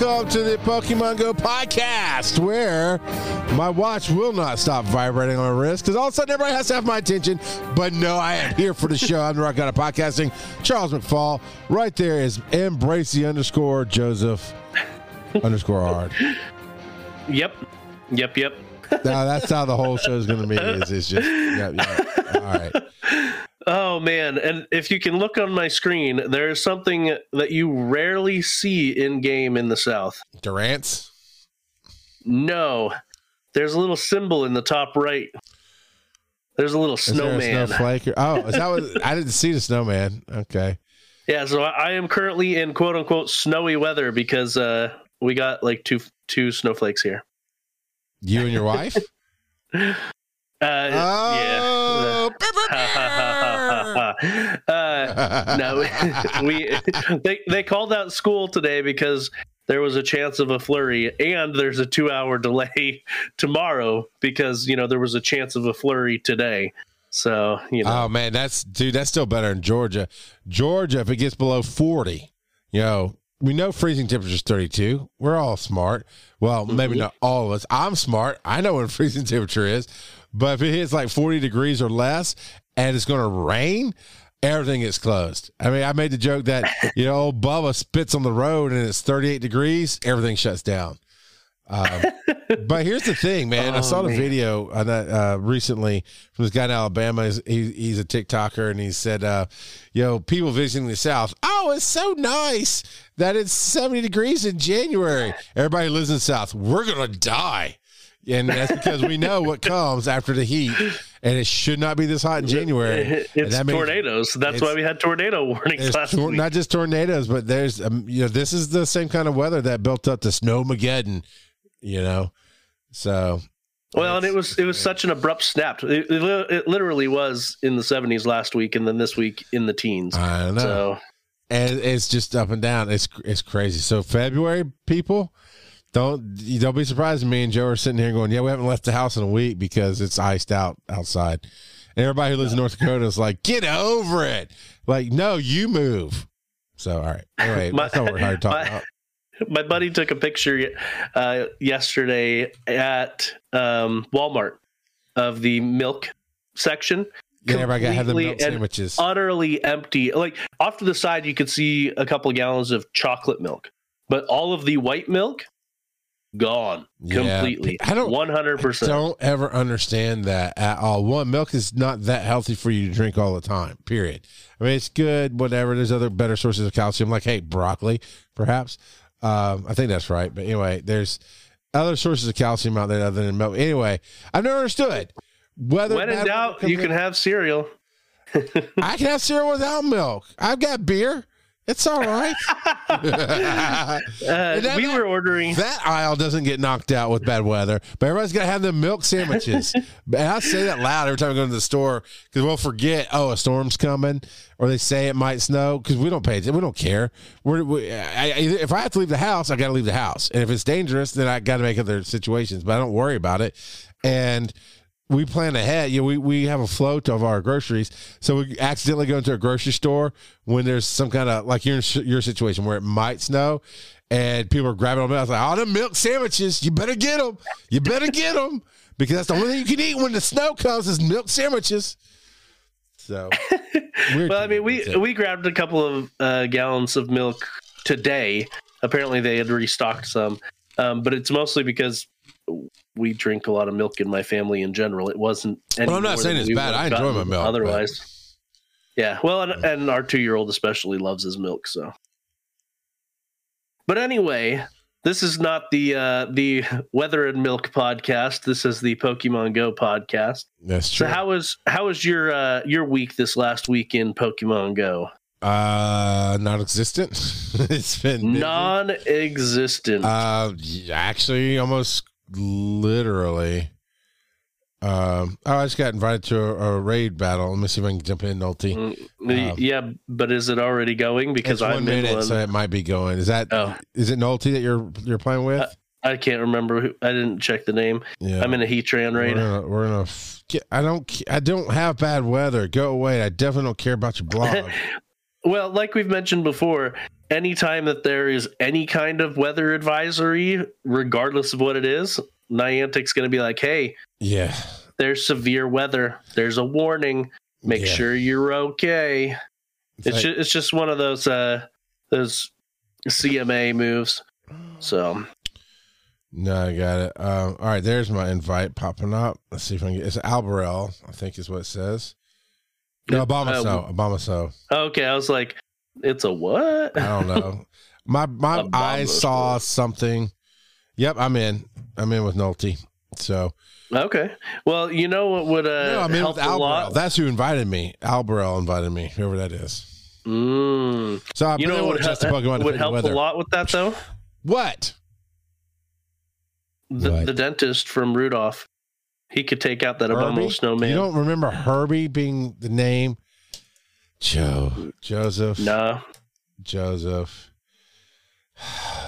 welcome to the Pokemon Go podcast, where my watch will not stop vibrating on my wrist because all of a sudden everybody has to have my attention. But no, I am here for the show. I'm the Rock God of Podcasting, Charles McFall. Right there is embrace the underscore Joseph underscore hard. Yep. No, that's how the whole show is going to be. It's just, yep. All right. Oh, man. And if you can look on my screen, there is something that you rarely see in-game in the South. Durant's? No. There's a little symbol in the top right. There's a little snowman. Is there a snowflake? Oh, is that what, I didn't see the snowman. Okay. Yeah, so I am currently in quote-unquote snowy weather because we got like two snowflakes here. You and your wife? Oh, yeah. No, they called out school today because there was a chance of a flurry, and there's a 2-hour delay tomorrow because, you know, there was a chance of a flurry today. So, you know. Oh man, that's still better in Georgia. Georgia, if it gets below 40, you know, we know freezing temperature is 32. We're all smart. Well, maybe not all of us. I'm smart. I know what freezing temperature is. But if it hits like 40 degrees or less and it's going to rain, everything is closed. I mean, I made the joke that, you know, old Bubba spits on the road and it's 38 degrees. Everything shuts down. But here's the thing, man. I saw the video on that, recently from this guy in Alabama. He's a TikToker, and he said, people visiting the South, oh, it's so nice that it's 70 degrees in January. Everybody who lives in the South, we're going to die. And that's because we know what comes after the heat, and it should not be this hot in January. It's tornadoes. That's why we had tornado warnings last week. Not just tornadoes, but there's, this is the same kind of weather that built up to Snowmageddon, you know? So. Well, and it was such an abrupt snap. It literally was in the 70s last week, and then this week in the teens. I know. So. And it's just up and down. It's crazy. So February, people. Don't be surprised if me and Joe are sitting here going, yeah, we haven't left the house in a week because it's iced out outside. And everybody who lives in North Dakota is like, get over it. Like, no, you move. So, all right. Anyway, that's not what we're talking about. My buddy took a picture yesterday at Walmart of the milk section. Yeah, everybody had the milk sandwiches. Utterly empty. Like, off to the side, you could see a couple of gallons of chocolate milk. But all of the white milk, gone completely. Yeah, 100%. I don't ever understand that at all. One, milk is not that healthy for you to drink all the time, period. I mean, it's good, whatever. There's other better sources of calcium, like, hey, broccoli, perhaps. I think that's right. But anyway, there's other sources of calcium out there other than milk. Anyway, I've never understood whether. When in doubt, you can have cereal. I can have cereal without milk. I've got beer. It's all right. We were ordering. That aisle doesn't get knocked out with bad weather, but everybody's got to have the milk sandwiches. And I say that loud every time I go to the store because we'll forget, oh, a storm's coming, or they say it might snow because we don't pay attention. We don't care. If I have to leave the house, I got to leave the house. And if it's dangerous, then I got to make other situations, but I don't worry about it. And we plan ahead. You know, we have a float of our groceries, so we accidentally go into a grocery store when there's some kind of, like your situation where it might snow, and people are grabbing them. I was like, all the milk sandwiches, you better get them. You better get them, because that's the only thing you can eat when the snow comes is milk sandwiches. So, well, I mean, we grabbed a couple of gallons of milk today. Apparently, they had restocked some, but it's mostly because we drink a lot of milk in my family in general. It wasn't. Well, I'm not saying it's bad. I enjoy my milk. Otherwise, yeah. Well, and our 2-year-old especially loves his milk. So, but anyway, this is not the Weather and Milk podcast. This is the Pokemon Go podcast. That's true. So how was your week this last week in Pokemon Go? Non-existent. It's been busy. Non-existent. Actually, almost. Literally, I just got invited to a raid battle. Let me see if I can jump in, Nolte. Yeah, but is it already going? Because I'm 1 minute, so it might be going. Is that? Oh. Is it Nolte that you're playing with? I can't remember. I didn't check the name. Yeah. I'm in a Heatran raid. I don't have bad weather. Go away. I definitely don't care about your blog. Well, like we've mentioned before, anytime that there is any kind of weather advisory, regardless of what it is, Niantic's going to be like, hey, yeah, there's severe weather. There's a warning. Make sure you're okay. It's just one of those CMA moves. So. No, I got it. All right, there's my invite popping up. Let's see if I can get it's Alberel, I think is what it says. No, Obama. Okay, I was like, it's a what? I don't know. My I saw something. Yep, I'm in with Nolte. So okay. Well, you know what would help with Alberel. A lot? That's who invited me. Alberel invited me. Whoever that is. Mm. So I you know what would help a lot with that though? What? The dentist from Rudolph. He could take out that abominable snowman. You don't remember Herbie being the name? Joseph. No. Joseph.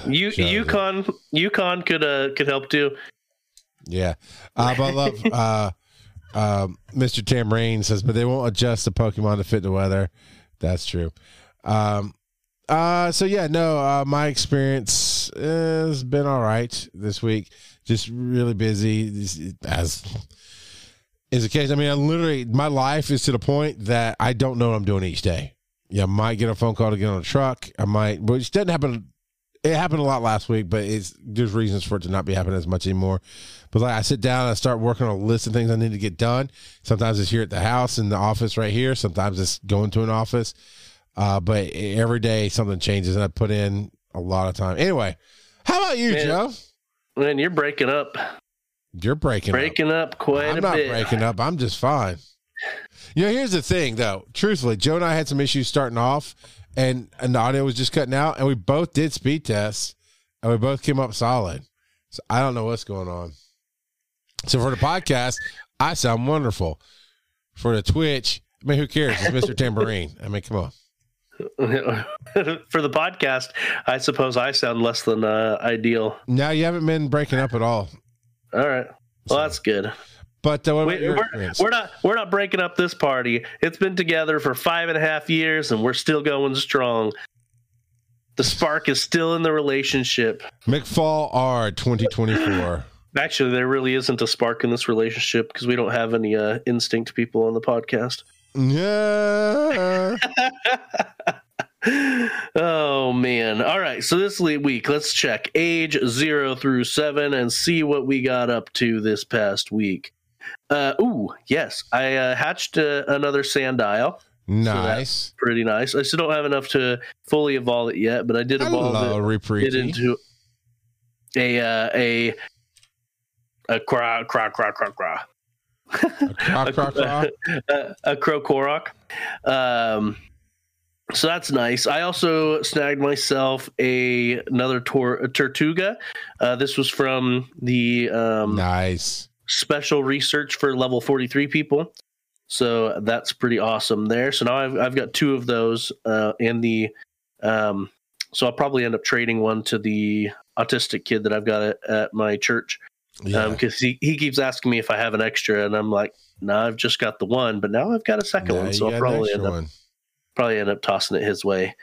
UConn could help too. Yeah. I love Mr. Tamrain says, but they won't adjust the Pokemon to fit the weather. That's true. My experience has been all right this week. Just really busy, as is the case. I mean, my life is to the point that I don't know what I'm doing each day. Yeah, I might get a phone call to get on a truck. Which doesn't happen. It happened a lot last week, but there's reasons for it to not be happening as much anymore. But like, I sit down and I start working on a list of things I need to get done. Sometimes it's here at the house in the office right here. Sometimes it's going to an office. But every day something changes, and I put in a lot of time. Anyway, how about you, Joe? Man, you're breaking up. You're breaking up quite a bit. I'm not breaking up. I'm just fine. You know, here's the thing, though. Truthfully, Joe and I had some issues starting off, and the audio was just cutting out, and we both did speed tests, and we both came up solid. So I don't know what's going on. So for the podcast, I sound wonderful. For the Twitch, I mean, who cares? It's Mr. Tambourine. I mean, come on. For the podcast, I suppose I sound less than ideal. No, you haven't been breaking up at all. All right. Well, that's good. But we're not breaking up this party. It's been together for 5.5 years, and we're still going strong. The spark is still in the relationship. McFall R 2024. Actually, there really isn't a spark in this relationship because we don't have any instinct people on the podcast. Yeah. Oh man. All right. So this week, let's check age 0 through 7 and see what we got up to this past week. Yes. I hatched another Sandile. Nice. So pretty nice. I still don't have enough to fully evolve it yet, but I did evolve it into a cra. A Krokorok. So that's nice. I also snagged myself another Tortuga. This was from the nice special research for level 43 people. So that's pretty awesome there. So now I've got 2 of those and the so I'll probably end up trading one to the autistic kid that I've got at my church. Yeah. Because he keeps asking me if I have an extra, and I'm like, no, I've just got the one, but now I've got a second one, so I'll probably end up tossing it his way.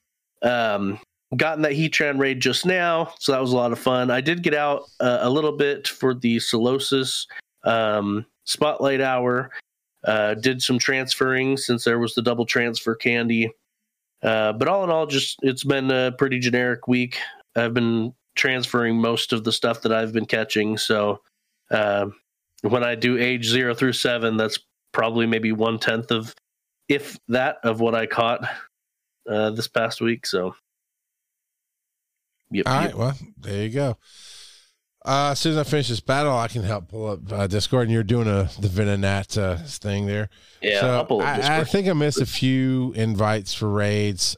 Gotten that Heatran raid just now, so that was a lot of fun. I did get out a little bit for the Solosis Spotlight Hour. Did some transferring since there was the double transfer candy. But all in all, just it's been a pretty generic week. I've been transferring most of the stuff that I've been catching. So when I do age 0 through 7, that's probably maybe 1/10 of, if that, of what I caught this past week. So. Yep, all right. Yep. Well, there you go. As soon as I finish this battle, I can help pull up Discord, and you're doing the Venonat thing there. Yeah. So I'll pull up Discord. I think I missed a few invites for raids.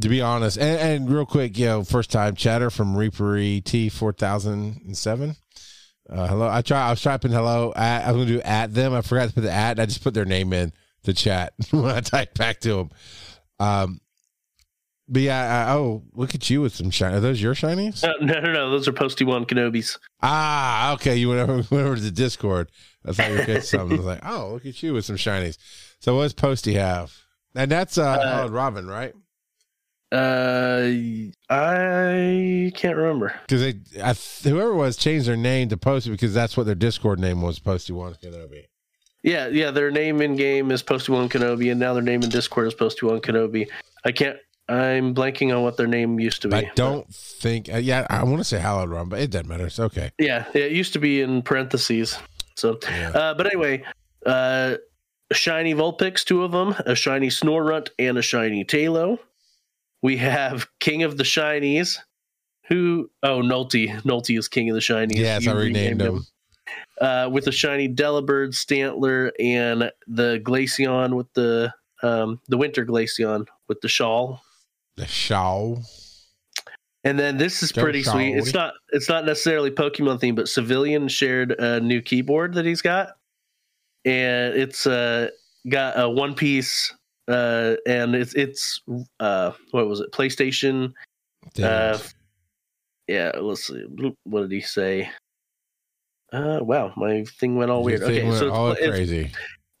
To be honest, and real quick, first time chatter from Reapery T4007. Hello, I was typing hello. I was going to do at them. I forgot to put the at. I just put their name in the chat when I typed back to them. But yeah, look at you with some shiny. Are those your shinies? No. Those are Posty One Kenobis. Ah, okay. You went over to the Discord. That's how you get something. I was like, oh, look at you with some shinies. So what does Posty have? And that's Robin, right? I can't remember because whoever was changed their name to Posty because that's what their Discord name was, Posty One Kenobi. Yeah, their name in game is Posty One Kenobi, and now their name in Discord is Posty One Kenobi. I'm blanking on what their name used to be. I want to say Hallowed Run, but it doesn't matter. It's okay. Yeah, it used to be in parentheses. So, yeah. But anyway, shiny Vulpix, two of them, a shiny Snorunt and a shiny Talo. We have King of the Shinies, who... Oh, Nolty is King of the Shinies. Yeah, that's how I renamed him. With a shiny Delibird, Stantler, and the Glaceon with the Winter Glaceon with the shawl. The shawl. And then this is pretty sweet. It's not necessarily Pokemon themed, but Civilian shared a new keyboard that he's got. And it's got a one piece... and it's what was it? PlayStation. Yeah. Let's see. What did he say? Wow. My thing went all weird. Okay. So it's crazy.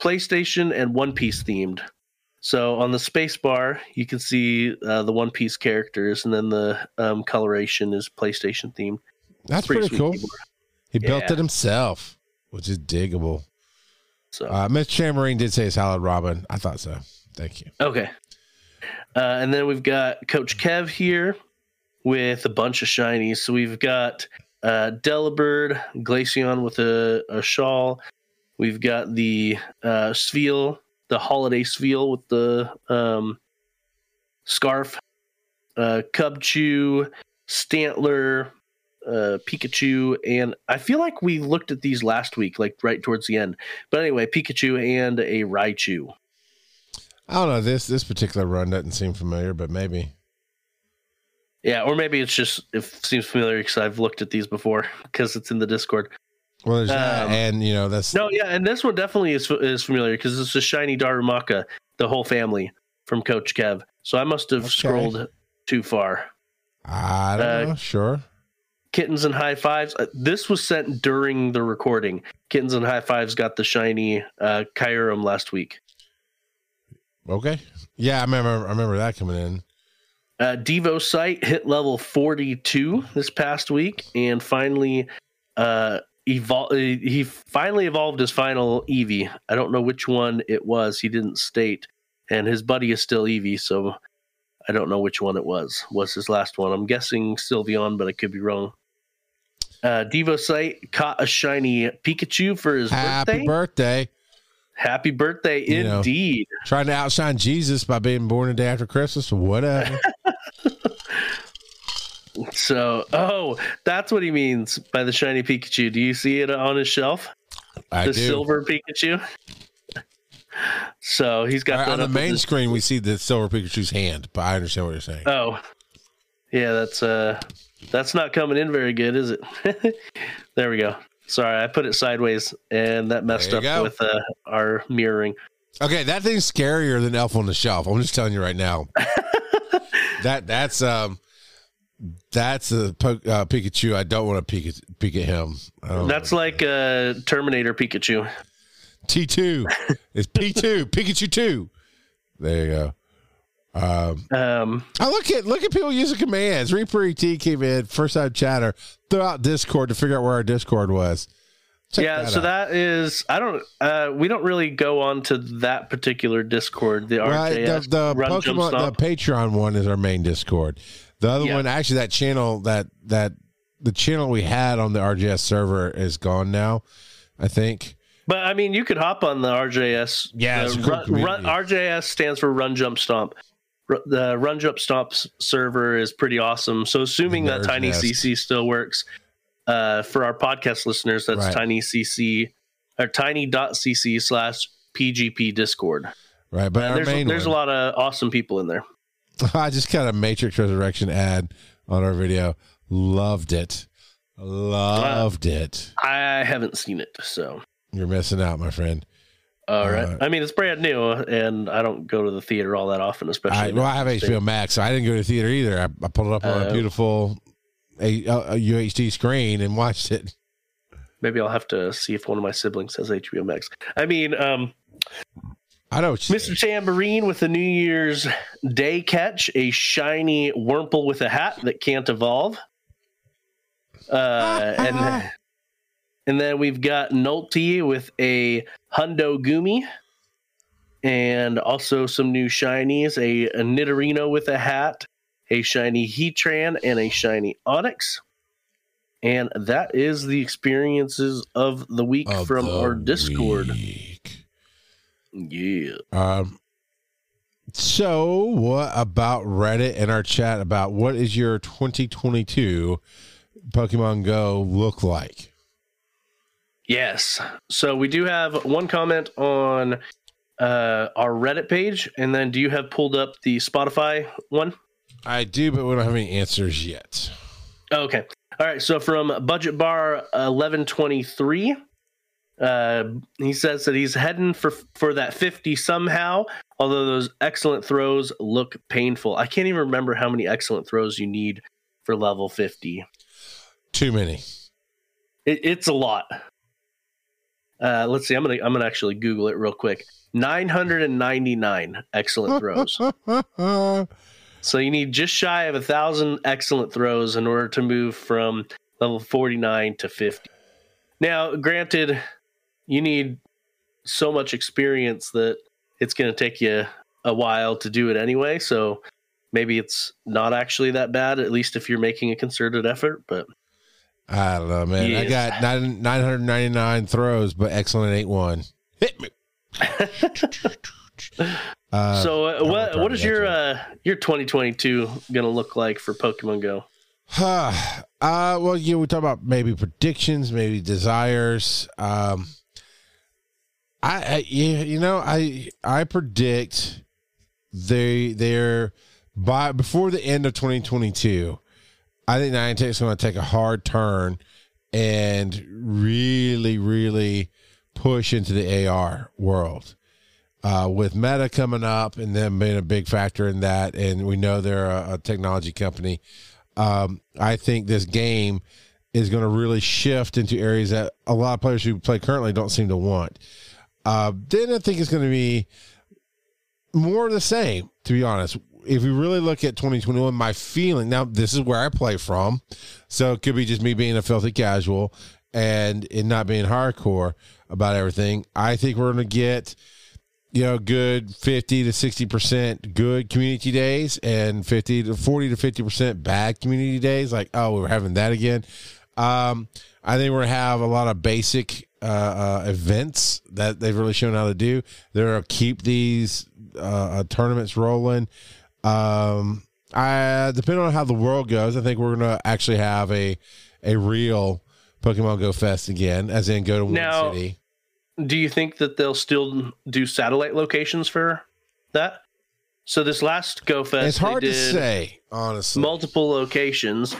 PlayStation and One Piece themed. So on the space bar, you can see, the One Piece characters, and then the, coloration is PlayStation themed. That's pretty cool. Keyboard. He built it himself, which is diggable. So, Ms. Chamarine did say Salad Robin. I thought so. Thank you. Okay. And then we've got Coach Kev here with a bunch of shinies. So we've got Delibird, Glaceon with a shawl. We've got the Sveal, the holiday Sveal with the scarf, Cubchoo, Stantler, Pikachu, and I feel like we looked at these last week, like right towards the end. But anyway, Pikachu and a Raichu. I don't know, this particular run doesn't seem familiar, but maybe. Yeah, or maybe it's just it seems familiar because I've looked at these before because it's in the Discord. Well, there's that, and you know that's no, yeah, and this one definitely is familiar because it's a shiny Darumaka, the whole family from Coach Kev. So I must have scrolled too far. I don't know. Sure. Kittens and High Fives. This was sent during the recording. Kittens and High Fives got the shiny Kyurem last week. Okay. Yeah, I remember that coming in. Devosite hit level 42 this past week, and finally he finally evolved his final Eevee. I don't know which one it was. He didn't state, and his buddy is still Eevee, so I don't know which one it was. Was his last one? I'm guessing Sylveon, but I could be wrong. Devosite caught a shiny Pikachu for his birthday. Happy birthday. Happy birthday, indeed. Know, trying to outshine Jesus by being born a day after Christmas. Whatever. So, that's what he means by the shiny Pikachu. Do you see it on his shelf? I do. Silver Pikachu. So he's got on the main screen. We see the silver Pikachu's hand, but I understand what you're saying. Oh, yeah, that's not coming in very good, is it? There we go. Sorry, I put it sideways, and that messed up with our mirroring. Okay, that thing's scarier than Elf on the Shelf. I'm just telling you right now. That's a Pikachu. I don't want to peek at him. That's like a Terminator Pikachu. T2 is P2 Pikachu 2. There you go. I look at people using commands. Reaper ET came in first time chatter throughout Discord to figure out where our Discord was. That is we don't really go on to that particular Discord. The RJS, the Pokemon, the Patreon one is our main Discord. The other one, actually, that channel that the channel we had on the RJS server is gone now, I think. But I mean, you could hop on the RJS. Yeah, RJS stands for Run Jump Stomp. The Run Jump Stomp server is pretty awesome. So, assuming that Tiny CC still works, for our podcast listeners, that's right. Tiny CC or tiny.cc/pgpdiscord. Right, but there's a lot of awesome people in there. I just got a Matrix Resurrection ad on our video. Loved it. I haven't seen it, so. You're missing out, my friend. All right. I mean, it's brand new, and I don't go to the theater all that often, especially. I have HBO Max, so I didn't go to the theater either. I pulled it up on a beautiful UHD screen and watched it. Maybe I'll have to see if one of my siblings has HBO Max. I mean, I know Mr. Tambourine with the New Year's Day catch, a shiny Wurmple with a hat that can't evolve. And then we've got Nolty with a Hundo Goomy, and also some new shinies, a Nidorino with a hat, a shiny Heatran, and a shiny Onix. And that is the experiences of the week from our Discord. Yeah. So what about Reddit and our chat about what is your 2022 Pokemon Go look like? Yes. So we do have one comment on our Reddit page. And then do you have pulled up the Spotify one? I do, but we don't have any answers yet. Okay. All right. So from Budget Bar 1123. He says that he's heading for that 50 somehow, although those excellent throws look painful. I can't even remember how many excellent throws you need for level 50. Too many. It's a lot. Let's see. I'm gonna actually Google it real quick. 999 excellent throws. So you need just shy of 1,000 excellent throws in order to move from level 49 to 50. Now, granted, you need so much experience that it's going to take you a while to do it anyway. So maybe it's not actually that bad, at least if you're making a concerted effort. But I don't know, man. Yeah. I got 999 throws, but excellent ain't one. Hit me. So what is your 2022 going to look like for Pokemon Go? Well, yeah, we talk about maybe predictions, maybe desires. I predict they're by before the end of 2022. I think Niantic's going to take a hard turn and really, really push into the AR world with Meta coming up and them being a big factor in that. And we know they're a technology company. I think this game is going to really shift into areas that a lot of players who play currently don't seem to want. Then I think it's going to be more of the same, to be honest. If we really look at 2021, my feeling now, this is where I play from. So it could be just me being a filthy casual and it not being hardcore about everything. I think we're going to get, good 50 to 60% good community days and 40 to 50% bad community days. Like, oh, we're having that again. I think we're going to have a lot of basic events that they've really shown how to do. They're going to keep these tournaments rolling. Depending on how the world goes, I think we're going to actually have a real Pokemon Go Fest again, as in go to one city. Do you think that they'll still do satellite locations for that? So this last GoFest, it's hard to say, honestly. Multiple locations.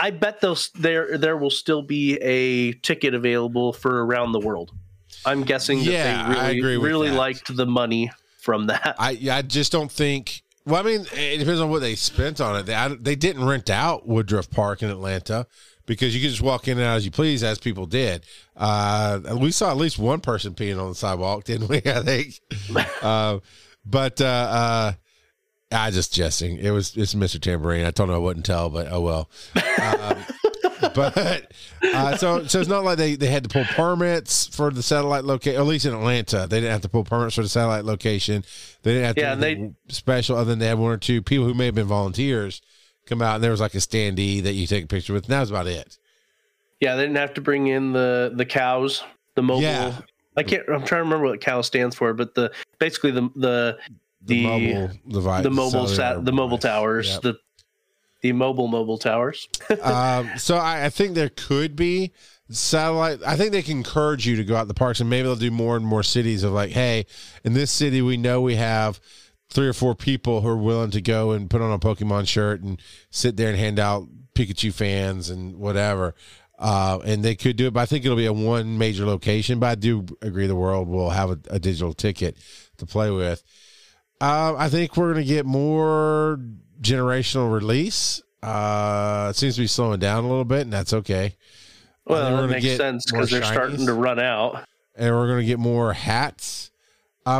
I bet there will still be a ticket available for around the world. I'm guessing that they really liked the money from that. I just don't think. Well, I mean, it depends on what they spent on it. They didn't rent out Woodruff Park in Atlanta, because you can just walk in and out as you please, as people did. We saw at least one person peeing on the sidewalk, didn't we? I think. I just jesting. It's Mr. Tambourine. I told him I wouldn't tell, but oh well. So it's not like they had to pull permits for the satellite location. At least in Atlanta, they didn't have to pull permits for the satellite location. They didn't have to do anything special other than they had one or two people who may have been volunteers come out, and there was like a standee that you take a picture with, and that was about it. Yeah, they didn't have to bring in the cows, the mobile. Yeah. I'm trying to remember what cow stands for, but the mobile device, the mobile towers, yep. the mobile towers. So I think there could be satellite. I think they can encourage you to go out to the parks, and maybe they'll do more and more cities of like, hey, in this city we know we have 3 or 4 people who are willing to go and put on a Pokemon shirt and sit there and hand out Pikachu fans and whatever. And they could do it, but I think it'll be a one major location, but I do agree the world will have a digital ticket to play with. I think we're going to get more generational release. It seems to be slowing down a little bit, and that's okay. Well, that makes sense because they're starting to run out. And we're going to get more hats.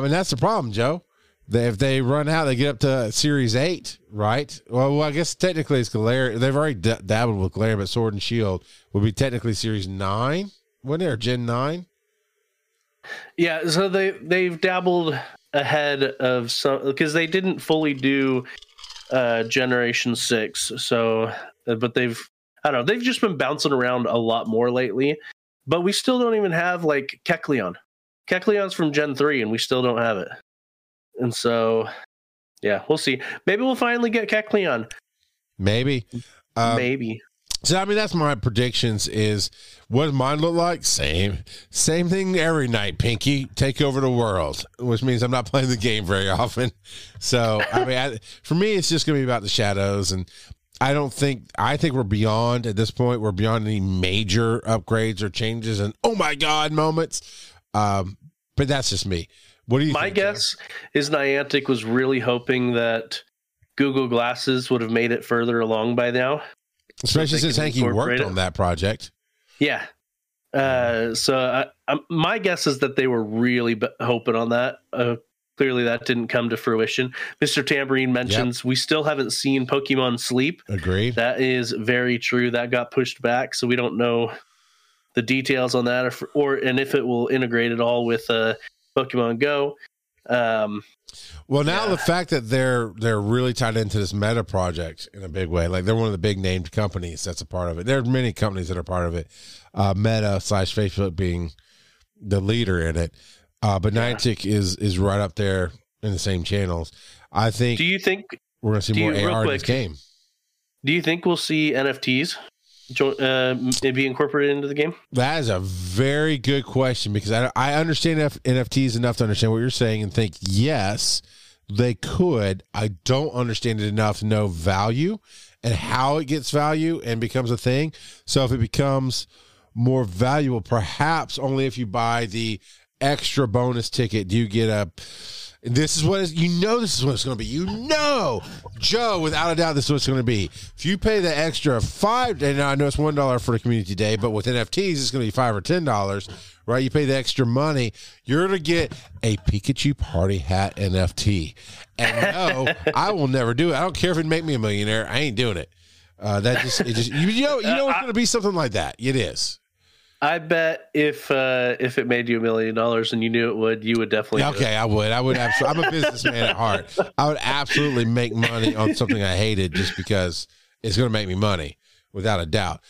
And that's the problem, Joe. If they run out, they get up to Series 8, right? Well, I guess technically it's Galarian. They've already dabbled with Galarian, but Sword and Shield would be technically Series 9, wouldn't it? Or Gen 9? Yeah, so they've dabbled ahead of some because they didn't fully do Generation 6. So, but they've just been bouncing around a lot more lately. But we still don't even have like Kecleon. Kecleon's from Gen 3, and we still don't have it. And so, yeah, we'll see. Maybe we'll finally get Kecleon. Maybe. Maybe. So, I mean, that's my predictions is, what does mine look like? Same thing every night, Pinky. Take over the world, which means I'm not playing the game very often. So, I mean, for me, it's just going to be about the shadows. And I think we're beyond, at this point, we're beyond any major upgrades or changes and, oh, my God, moments. But that's just me. What do you think, guess Joe? Is Niantic was really hoping that Google Glasses would have made it further along by now. Especially since Hanky worked on that project. Yeah. So my guess is that they were really hoping on that. Clearly that didn't come to fruition. Mr. Tambourine mentions we still haven't seen Pokemon Sleep. Agreed. That is very true. That got pushed back, so we don't know the details on that and if it will integrate at all with Pokemon Go. The fact that they're really tied into this Meta project in a big way, like they're one of the big named companies that's a part of it. There are many companies that are part of it, Meta / Facebook being the leader in it. But Niantic is right up there in the same channels. I think. Do you think we're going to see more AR in this game? Do you think we'll see NFTs? Be incorporated into the game? That is a very good question, because I understand NFTs enough to understand what you're saying and think, yes, they could. I don't understand it enough to know value and how it gets value and becomes a thing. So if it becomes more valuable, perhaps only if you buy the extra bonus ticket, do you get a... This is what it's going to be. Joe, without a doubt, this is what it's going to be. If you pay the extra $5, and I know it's $1 for the community day, but with NFTs, it's going to be $5 or $10, right? You pay the extra money, you're going to get a Pikachu party hat NFT. And no, I will never do it. I don't care if it make me a millionaire. I ain't doing it. It's going to be something like that. It is. I bet if it made you $1 million and you knew it would, you would definitely. Okay, I would. Absolutely. I'm a businessman at heart. I would absolutely make money on something I hated just because it's going to make me money, without a doubt.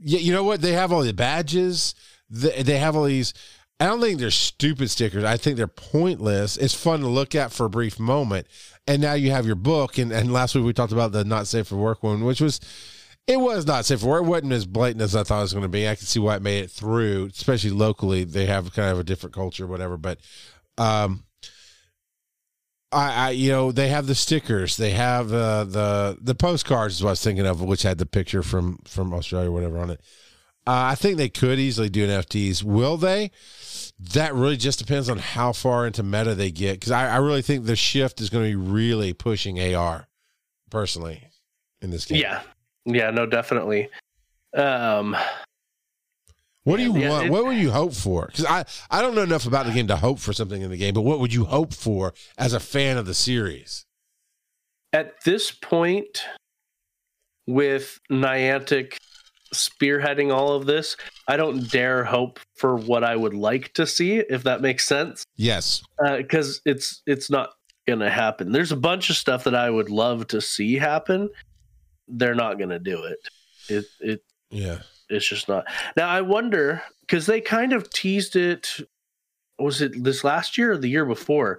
You know what? They have all the badges. They have all these. I don't think they're stupid stickers. I think they're pointless. It's fun to look at for a brief moment. And now you have your book. And last week we talked about the not safe for work one, which was. It was not safe for work. It wasn't as blatant as I thought it was going to be. I could see why it made it through, especially locally. They have kind of a different culture or whatever. But, they have the stickers. They have the postcards is what I was thinking of, which had the picture from Australia or whatever on it. I think they could easily do NFTs. Will they? That really just depends on how far into Meta they get, because I really think the shift is going to be really pushing AR, personally, in this game. Yeah. Yeah, no, definitely. What do you want? What would you hope for? Because I don't know enough about the game to hope for something in the game, but what would you hope for as a fan of the series? At this point, with Niantic spearheading all of this, I don't dare hope for what I would like to see, if that makes sense. Yes. Because it's not going to happen. There's a bunch of stuff that I would love to see happen. They're not going to do it. It's just not. Now I wonder, because they kind of teased it. Was it this last year or the year before?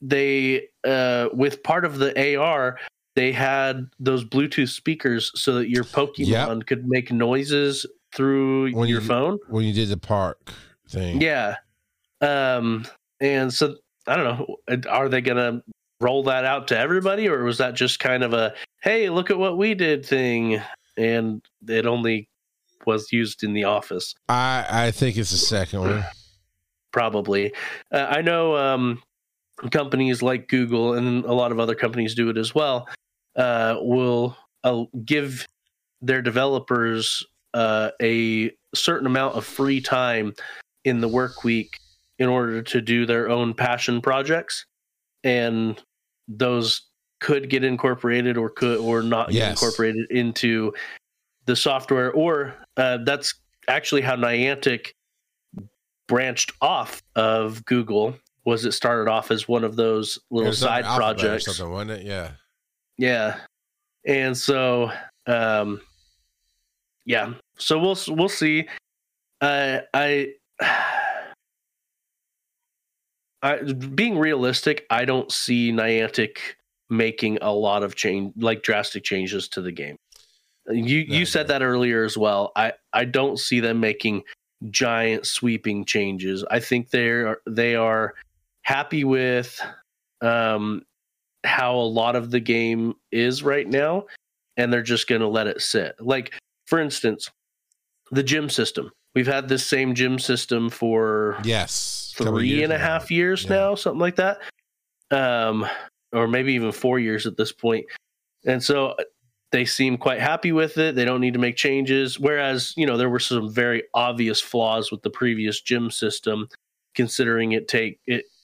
They with part of the AR, they had those Bluetooth speakers so that your Pokemon could make noises through your phone when you did the park thing. Yeah, and so I don't know. Are they going to roll that out to everybody, or was that just kind of a hey, look at what we did thing, and it only was used in the office? I think it's the second one. Probably. I know companies like Google, and a lot of other companies do it as well, will give their developers a certain amount of free time in the work week in order to do their own passion projects, and those could get incorporated or could or not get incorporated into the software. Or that's actually how Niantic branched off of Google. Was it started off as one of those little side projects? Or something, wasn't it? Yeah. Yeah. And so, yeah, so we'll see. I being realistic, I don't see Niantic making a lot of change, like drastic changes to the game. You said that earlier as well. I don't see them making giant sweeping changes. I think they are happy with how a lot of the game is right now, and they're just going to let it sit. Like, for instance, the gym system. We've had this same gym system for 3.5 years now, something like that, or maybe even 4 years at this point. And so they seem quite happy with it. They don't need to make changes. Whereas, you know, there were some very obvious flaws with the previous gym system, considering it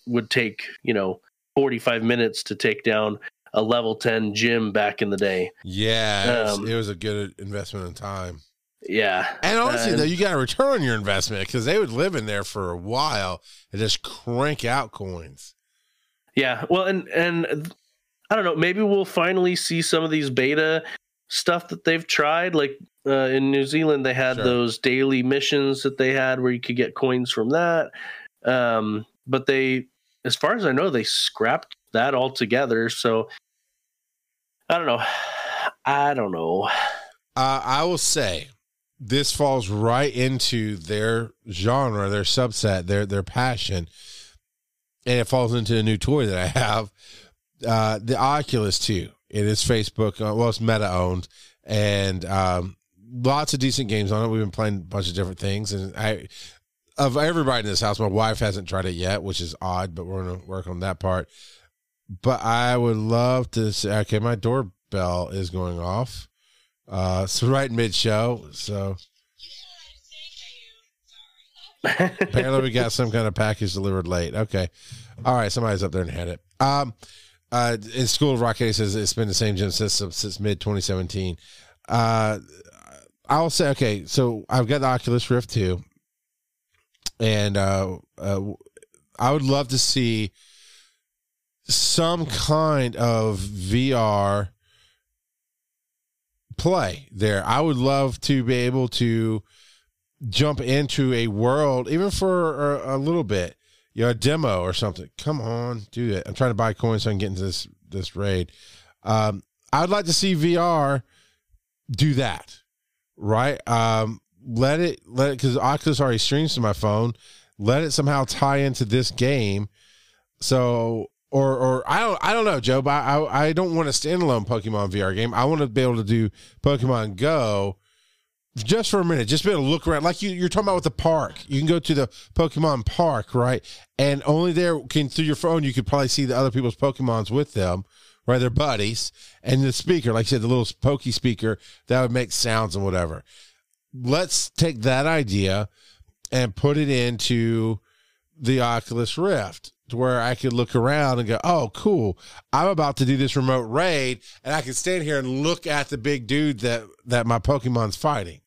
would take, you know, 45 minutes to take down a level 10 gym back in the day. Yeah, it was a good investment in time. Yeah. And honestly, though, you got to return your investment, because they would live in there for a while and just crank out coins. Yeah. Well, and I don't know, maybe we'll finally see some of these beta stuff that they've tried. Like in New Zealand, they had those daily missions that they had where you could get coins from that. But they, as far as I know, they scrapped that altogether. So I don't know. I will say, this falls right into their genre, their subset, their passion, and it falls into a new toy that I have, the Oculus 2. It is Facebook, well, it's Meta-owned, and lots of decent games on it. We've been playing a bunch of different things, and of everybody in this house, my wife hasn't tried it yet, which is odd, but we're going to work on that part. But I would love to say, okay, my doorbell is going off. So right mid-show, so apparently we got some kind of package delivered late. Okay, all right, somebody's up there and had it. In School of Rock says it's been the same gym system since mid-2017. I'll say, okay, so I've got the Oculus Rift 2, and I would love to see some kind of VR play there. I would love to be able to jump into a world, even for a little bit, you know, a demo or something. Come on, do it. I'm trying to buy coins so I can get into this raid. I would like to see VR do that, right? Let it because Oculus already streams to my phone. Let it somehow tie into this game. So. Or I don't know, Joe, but I don't want a standalone Pokemon VR game. I want to be able to do Pokemon Go just for a minute, just be able to look around. Like you're talking about with the park. You can go to the Pokemon park, right? And only there through your phone, you could probably see the other people's Pokemons with them, right? Their buddies. And the speaker, like you said, the little pokey speaker, that would make sounds and whatever. Let's take that idea and put it into the Oculus Rift, to where I could look around and go, oh, cool, I'm about to do this remote raid, and I can stand here and look at the big dude that my Pokemon's fighting.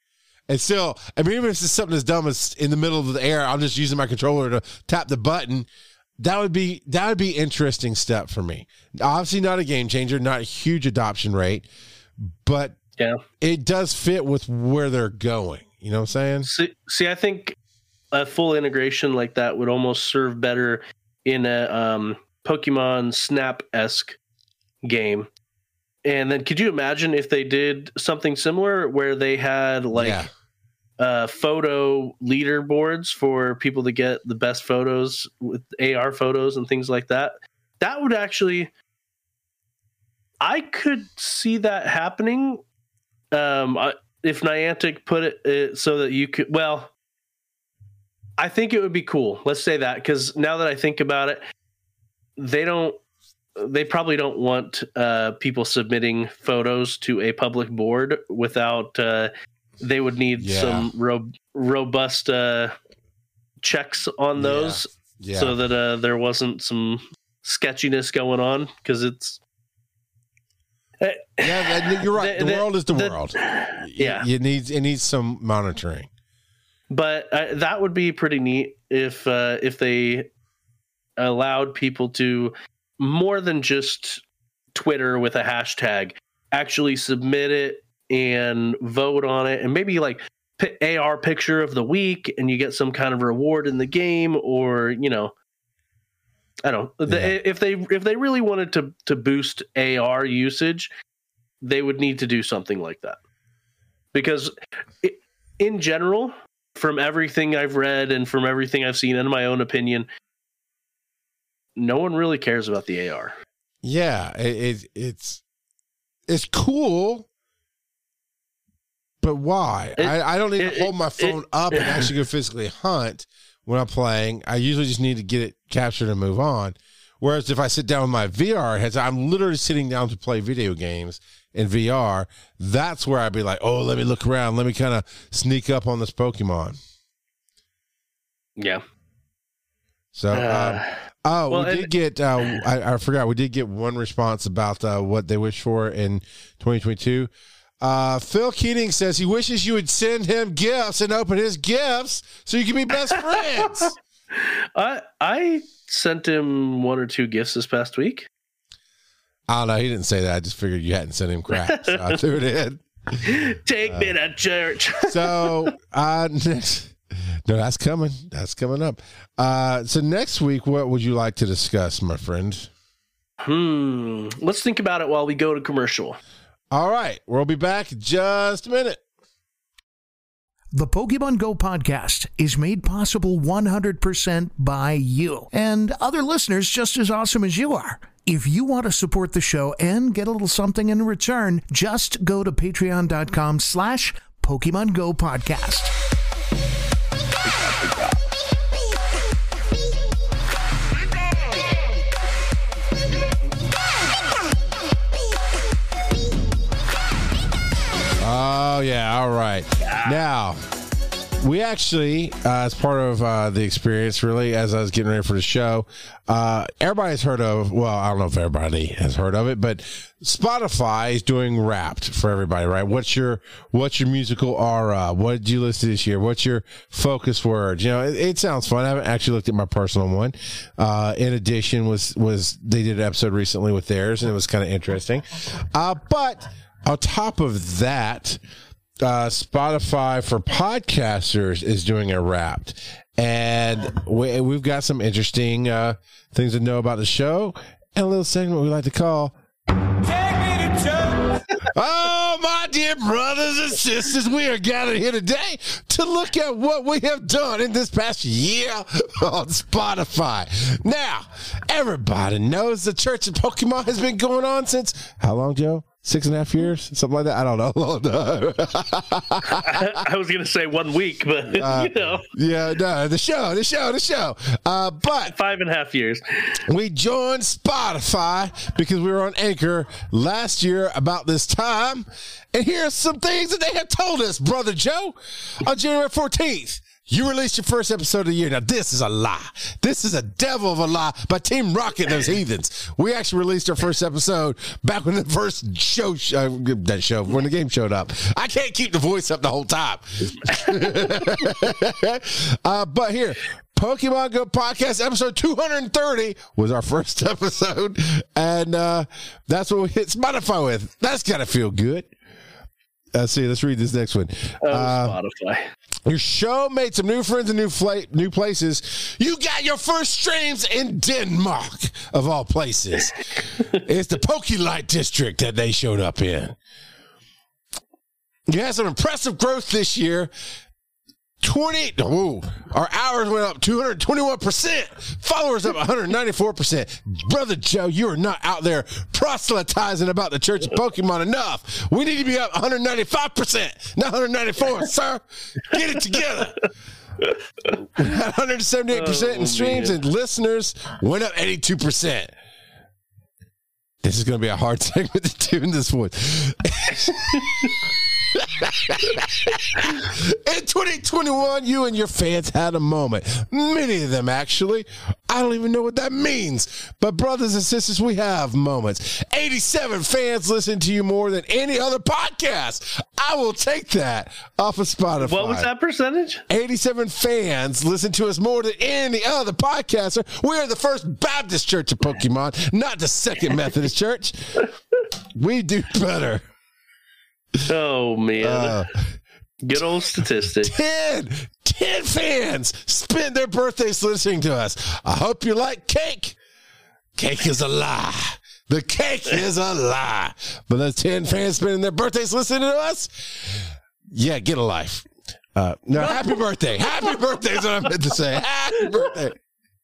And still, I mean, even if it's something as dumb as in the middle of the air, I'm just using my controller to tap the button. That would be interesting step for me. Obviously not a game changer, not a huge adoption rate, but it does fit with where they're going. You know what I'm saying? See, I think a full integration like that would almost serve better in a Pokemon Snap-esque game. And then could you imagine if they did something similar where they had photo leaderboards for people to get the best photos with AR photos and things like that? That would actually, I could see that happening. If Niantic put it so that you could, well, I think it would be cool. Let's say that, because now that I think about it, they probably don't want people submitting photos to a public board without they would need some robust checks on those Yeah. So that there wasn't some sketchiness going on, because it's. Yeah, you're right. The world is the world. Yeah, it needs some monitoring. But that would be pretty neat if they allowed people to, more than just Twitter with a hashtag, actually submit it and vote on it, and maybe like AR picture of the week, and you get some kind of reward in the game, or you know, I don't. If they really wanted to boost AR usage, they would need to do something like that, because in general, from everything I've read and from everything I've seen, in my own opinion, no one really cares about the AR. Yeah, it's cool, but why? I don't need to hold my phone up and actually go physically hunt when I'm playing. I usually just need to get it captured and move on. Whereas if I sit down with my VR headset, I'm literally sitting down to play video games in VR. That's where I'd be like, oh, let me look around. Let me kind of sneak up on this Pokemon. Yeah. So, we did get one response about what they wish for in 2022. Phil Keating says he wishes you would send him gifts and open his gifts so you can be best friends. I sent him one or two gifts this past week. I don't know. He didn't say that. I just figured you hadn't sent him crap. So I threw it in. Take me to church. So no, that's coming. That's coming up. So next week, what would you like to discuss, my friend? Let's think about it while we go to commercial. All right, we'll be back in just a minute. The Pokemon Go podcast is made possible 100% by you and other listeners just as awesome as you are. If you want to support the show and get a little something in return, just go to patreon.com/Pokemon Go podcast. Oh, yeah. All right. Now, we actually, as part of the experience, really, as I was getting ready for the show, everybody's heard of, well, I don't know if everybody has heard of it, but Spotify is doing Wrapped for everybody, right? What's your musical aura? What did you listen to this year? What's your focus word? You know, it sounds fun. I haven't actually looked at my personal one. In addition, was they did an episode recently with theirs, and it was kind of interesting. But on top of that, Spotify for podcasters is doing a Wrapped, and we've got some interesting things to know about the show, and a little segment we like to call Take Me to Church. Oh, my dear brothers and sisters, we are gathered here today to look at what we have done in this past year on Spotify. Now, everybody knows the Church of Pokemon has been going on since how long, Joe? 6.5 years, something like that. I don't know. I was going to say 1 week, but you know. Yeah, no, the show. But 5.5 years. We joined Spotify because we were on Anchor last year about this time. And here are some things that they have told us, Brother Joe. On January 14th, you released your first episode of the year. Now, this is a lie. This is a devil of a lie by Team Rocket and those heathens. We actually released our first episode back when the first show, when the game showed up. I can't keep the voice up the whole time. But here, Pokemon Go Podcast episode 230 was our first episode. And that's what we hit Spotify with. That's got to feel good. Let's read this next one. Spotify. Your show made some new friends and new places. You got your first streams in Denmark, of all places. It's the Pokelight district that they showed up in. You had some impressive growth this year. Our hours went up 221%. Followers up 194%. Brother Joe, you are not out there proselytizing about the Church of Pokemon enough. We need to be up 195%, not 194, sir. Get it together. 178% in streams, and listeners went up 82%. This is going to be a hard segment to do in this one. In 2021, you and your fans had a moment. Many of them, actually. I don't even know what that means. But brothers and sisters, we have moments. 87 fans listen to you more than any other podcast. I will take that off of Spotify. What was that percentage? 87 fans listen to us more than any other podcaster. We are the First Baptist Church of Pokemon, not the Second Methodist Church. We do better. Oh, man. Good old statistics. 10 fans spend their birthdays listening to us. I hope you like cake. Cake is a lie. The cake is a lie. But those 10 fans spending their birthdays listening to us? Yeah, get a life. No, happy birthday. Happy birthday is what I meant to say. Happy birthday.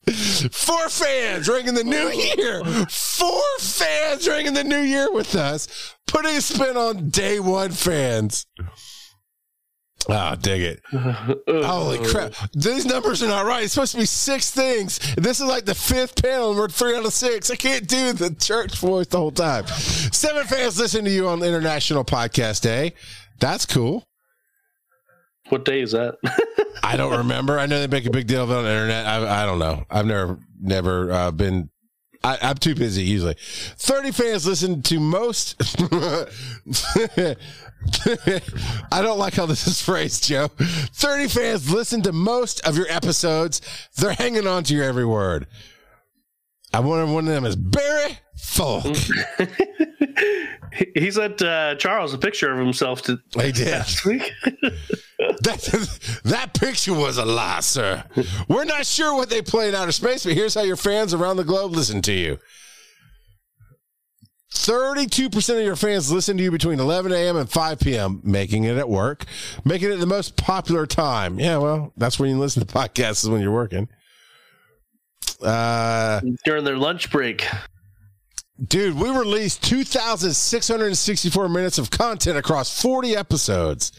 4 fans ringing the new year. 4 fans ringing the new year with us. Putting a spin on day one fans. Oh, dig it. Holy crap. These numbers are not right. It's supposed to be 6 things. This is like the 5th panel. We're 3 out of 6. I can't do the church voice the whole time. 7 fans listen to you on International Podcast Day. That's cool. What day is that? I don't remember. I know they make a big deal of it on the internet. I don't know. I've never been. I'm too busy usually. 30 fans listen to most. I don't like how this is phrased, Joe. 30 fans listen to most of your episodes. They're hanging on to your every word. I wonder if one of them is Barry Falk. He sent Charles a picture of himself last week. That picture was a lie, sir. We're not sure what they play in outer space, but here's how your fans around the globe listen to you. 32% of your fans listen to you between 11 a.m. and 5 p.m., making it at work, making it the most popular time. Yeah, well, that's when you listen to podcasts, is when you're working. During their lunch break. Dude, we released 2,664 minutes of content across 40 episodes.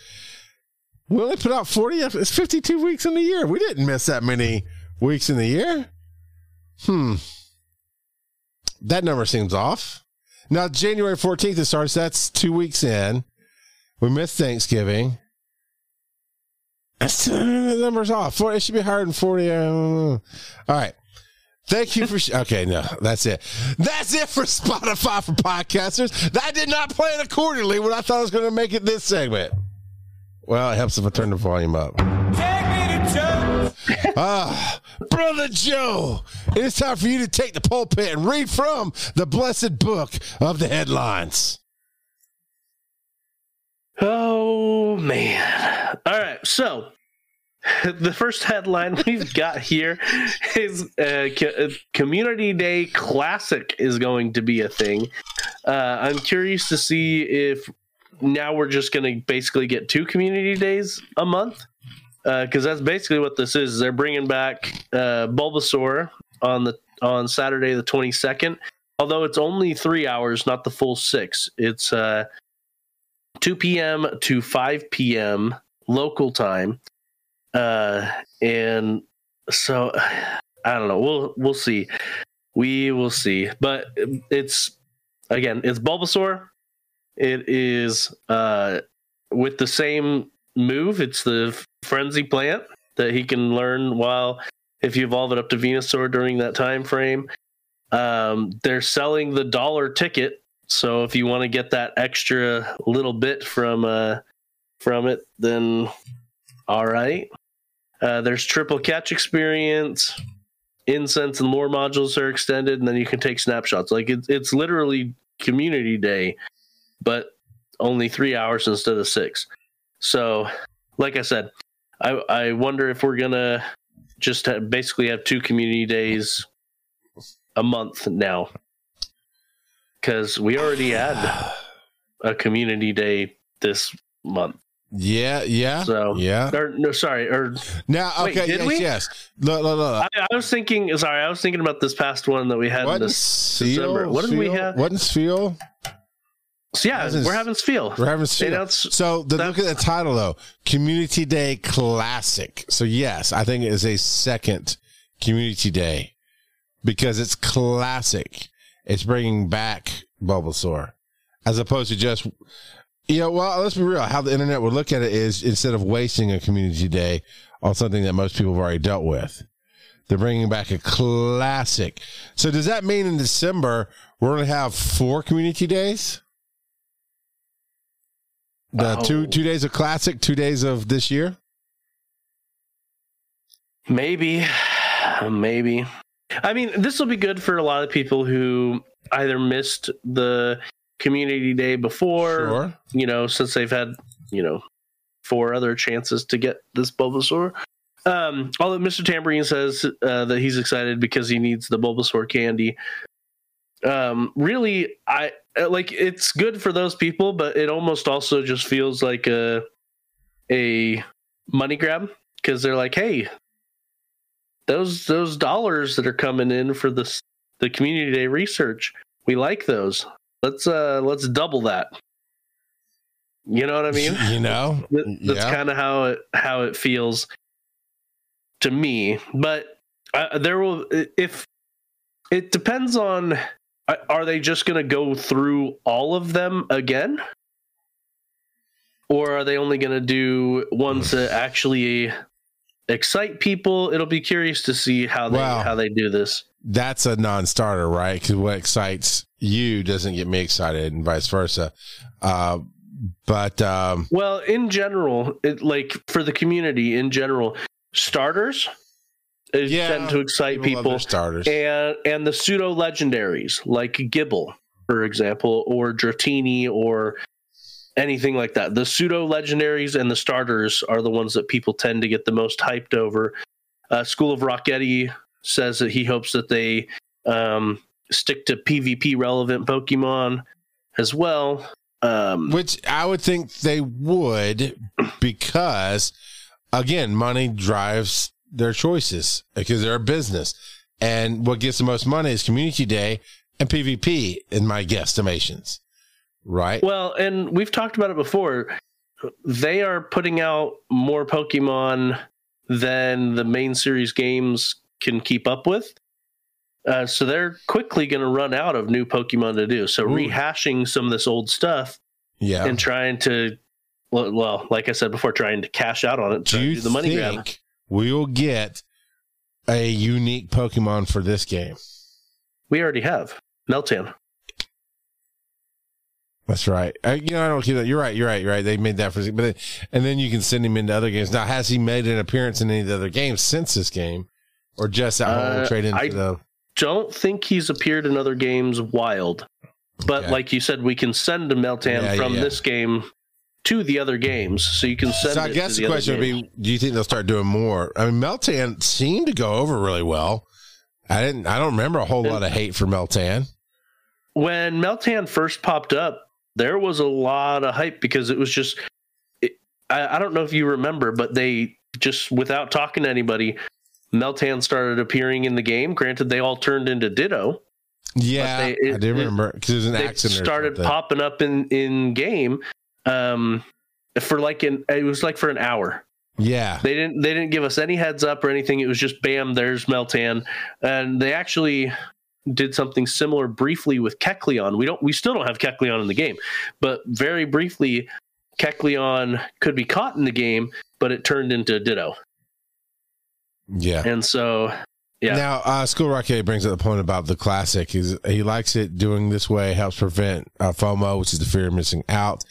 We only put out 40 episodes. It's 52 weeks in the year. We didn't miss that many weeks in the year. That number seems off. Now, January 14th, it starts. That's 2 weeks in. We missed Thanksgiving. The number's off. It should be higher than 40. All right. Thank you for... okay, no, that's it. That's it for Spotify for podcasters. I did not plan accordingly when I thought I was going to make it this segment. Well, it helps if I turn the volume up. Take me to Joe. Brother Joe, it is time for you to take the pulpit and read from the blessed book of the headlines. Oh, man. All right, so... the first headline we've got here is Community Day Classic is going to be a thing. I'm curious to see if now we're just going to basically get 2 Community Days a month, because that's basically what this is. They're bringing back Bulbasaur on Saturday the 22nd, although it's only 3 hours, not the full 6. It's 2 p.m. to 5 p.m. local time. And so I don't know. We'll see. We will see. But it's Bulbasaur. It is with the same move. It's the frenzy plant that he can learn while if you evolve it up to Venusaur during that time frame. They're selling the dollar ticket, so if you want to get that extra little bit from it, then all right. There's triple catch experience, incense and lore modules are extended, and then you can take snapshots. Like it's literally Community Day, but only 3 hours instead of 6. So, like I said, I wonder if we're gonna just basically have 2 Community Days a month now, because we already had a Community Day this month. Yeah. So, yeah. Or, no, sorry. Or now, okay. Wait, yes. Look. I was thinking. Sorry, I was thinking about this past one that we had in this December. What did we have? Wasn't Sfeel? So, yeah, we're having Sfeel. So look at the title though, Community Day Classic. So yes, I think it is a second Community Day because it's classic. It's bringing back Bulbasaur as opposed to just. Yeah, well, let's be real. How the internet would look at it is instead of wasting a Community Day on something that most people have already dealt with, They're bringing back a classic. So does that mean in December, we're going to have 4 community days? The two days of classic, 2 days of this year? Maybe. I mean, this will be good for a lot of people who either missed the community day before, sure, you know, since they've had, you know, 4 other chances to get this Bulbasaur. Although Mr. Tambourine says that he's excited because he needs the Bulbasaur candy. Really, I like, it's good for those people, but it almost also just feels like a money grab, because they're like, hey, those dollars that are coming in for the community day research, we like those. Let's double that. You know what I mean? You know, that's kind of how it feels to me. But it depends on, are they just going to go through all of them again? Or are they only going to do ones that actually excite people? It'll be curious to see how they do this. That's a non-starter, right? Because what excites you doesn't get me excited, and vice versa. Well, in general, for the community in general, starters tend to excite people, starters, and the pseudo legendaries like Gibble, for example, or Dratini, or anything like that. The pseudo legendaries and the starters are the ones that people tend to get the most hyped over. School of Rocketti says that he hopes that they stick to PvP relevant Pokemon as well. Which I would think they would, because again, money drives their choices, because they're a business, and what gets the most money is community day and PvP, in my guesstimations, right? Well, and we've talked about it before. They are putting out more Pokemon than the main series games can keep up with. So they're quickly going to run out of new Pokemon to do. So rehashing some of this old stuff, and trying to, well, like I said before, trying to cash out on it. Do the money grab. We will get a unique Pokemon for this game? We already have Meltan. That's right. I don't keep that. You're right. They made that for, and then you can send him into other games. Now, has he made an appearance in any of the other games since this game, or just out home trade into the? Don't think he's appeared in other games wild, but like you said, we can send a Meltan from this game to the other games, so you can send. So I guess the question would be: do you think they'll start doing more? I mean, Meltan seemed to go over really well. I don't remember a whole lot of hate for Meltan. When Meltan first popped up, there was a lot of hype, because it was just. I don't know if you remember, but they just, without talking to anybody, Meltan started appearing in the game. Granted, they all turned into Ditto. Yeah, I do remember, because it was an accident. Started popping up in game for an hour. Yeah, they didn't give us any heads up or anything. It was just bam, there's Meltan, and they actually did something similar briefly with Kecleon. We still don't have Kecleon in the game, but very briefly, Kecleon could be caught in the game, but it turned into Ditto. Yeah, and so now School Rocket brings up the point about the classic. He likes it doing this way, helps prevent FOMO, which is the fear of missing out.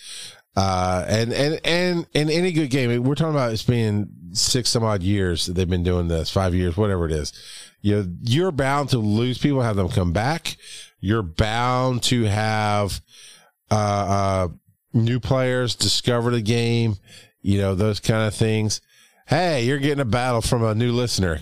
And in any good game, we're talking about, it's been 6 some odd years that they've been doing this, 5 years, whatever it is. You're bound to lose people, have them come back. You're bound to have new players discover the game, those kind of things. Hey, you're getting a battle from a new listener.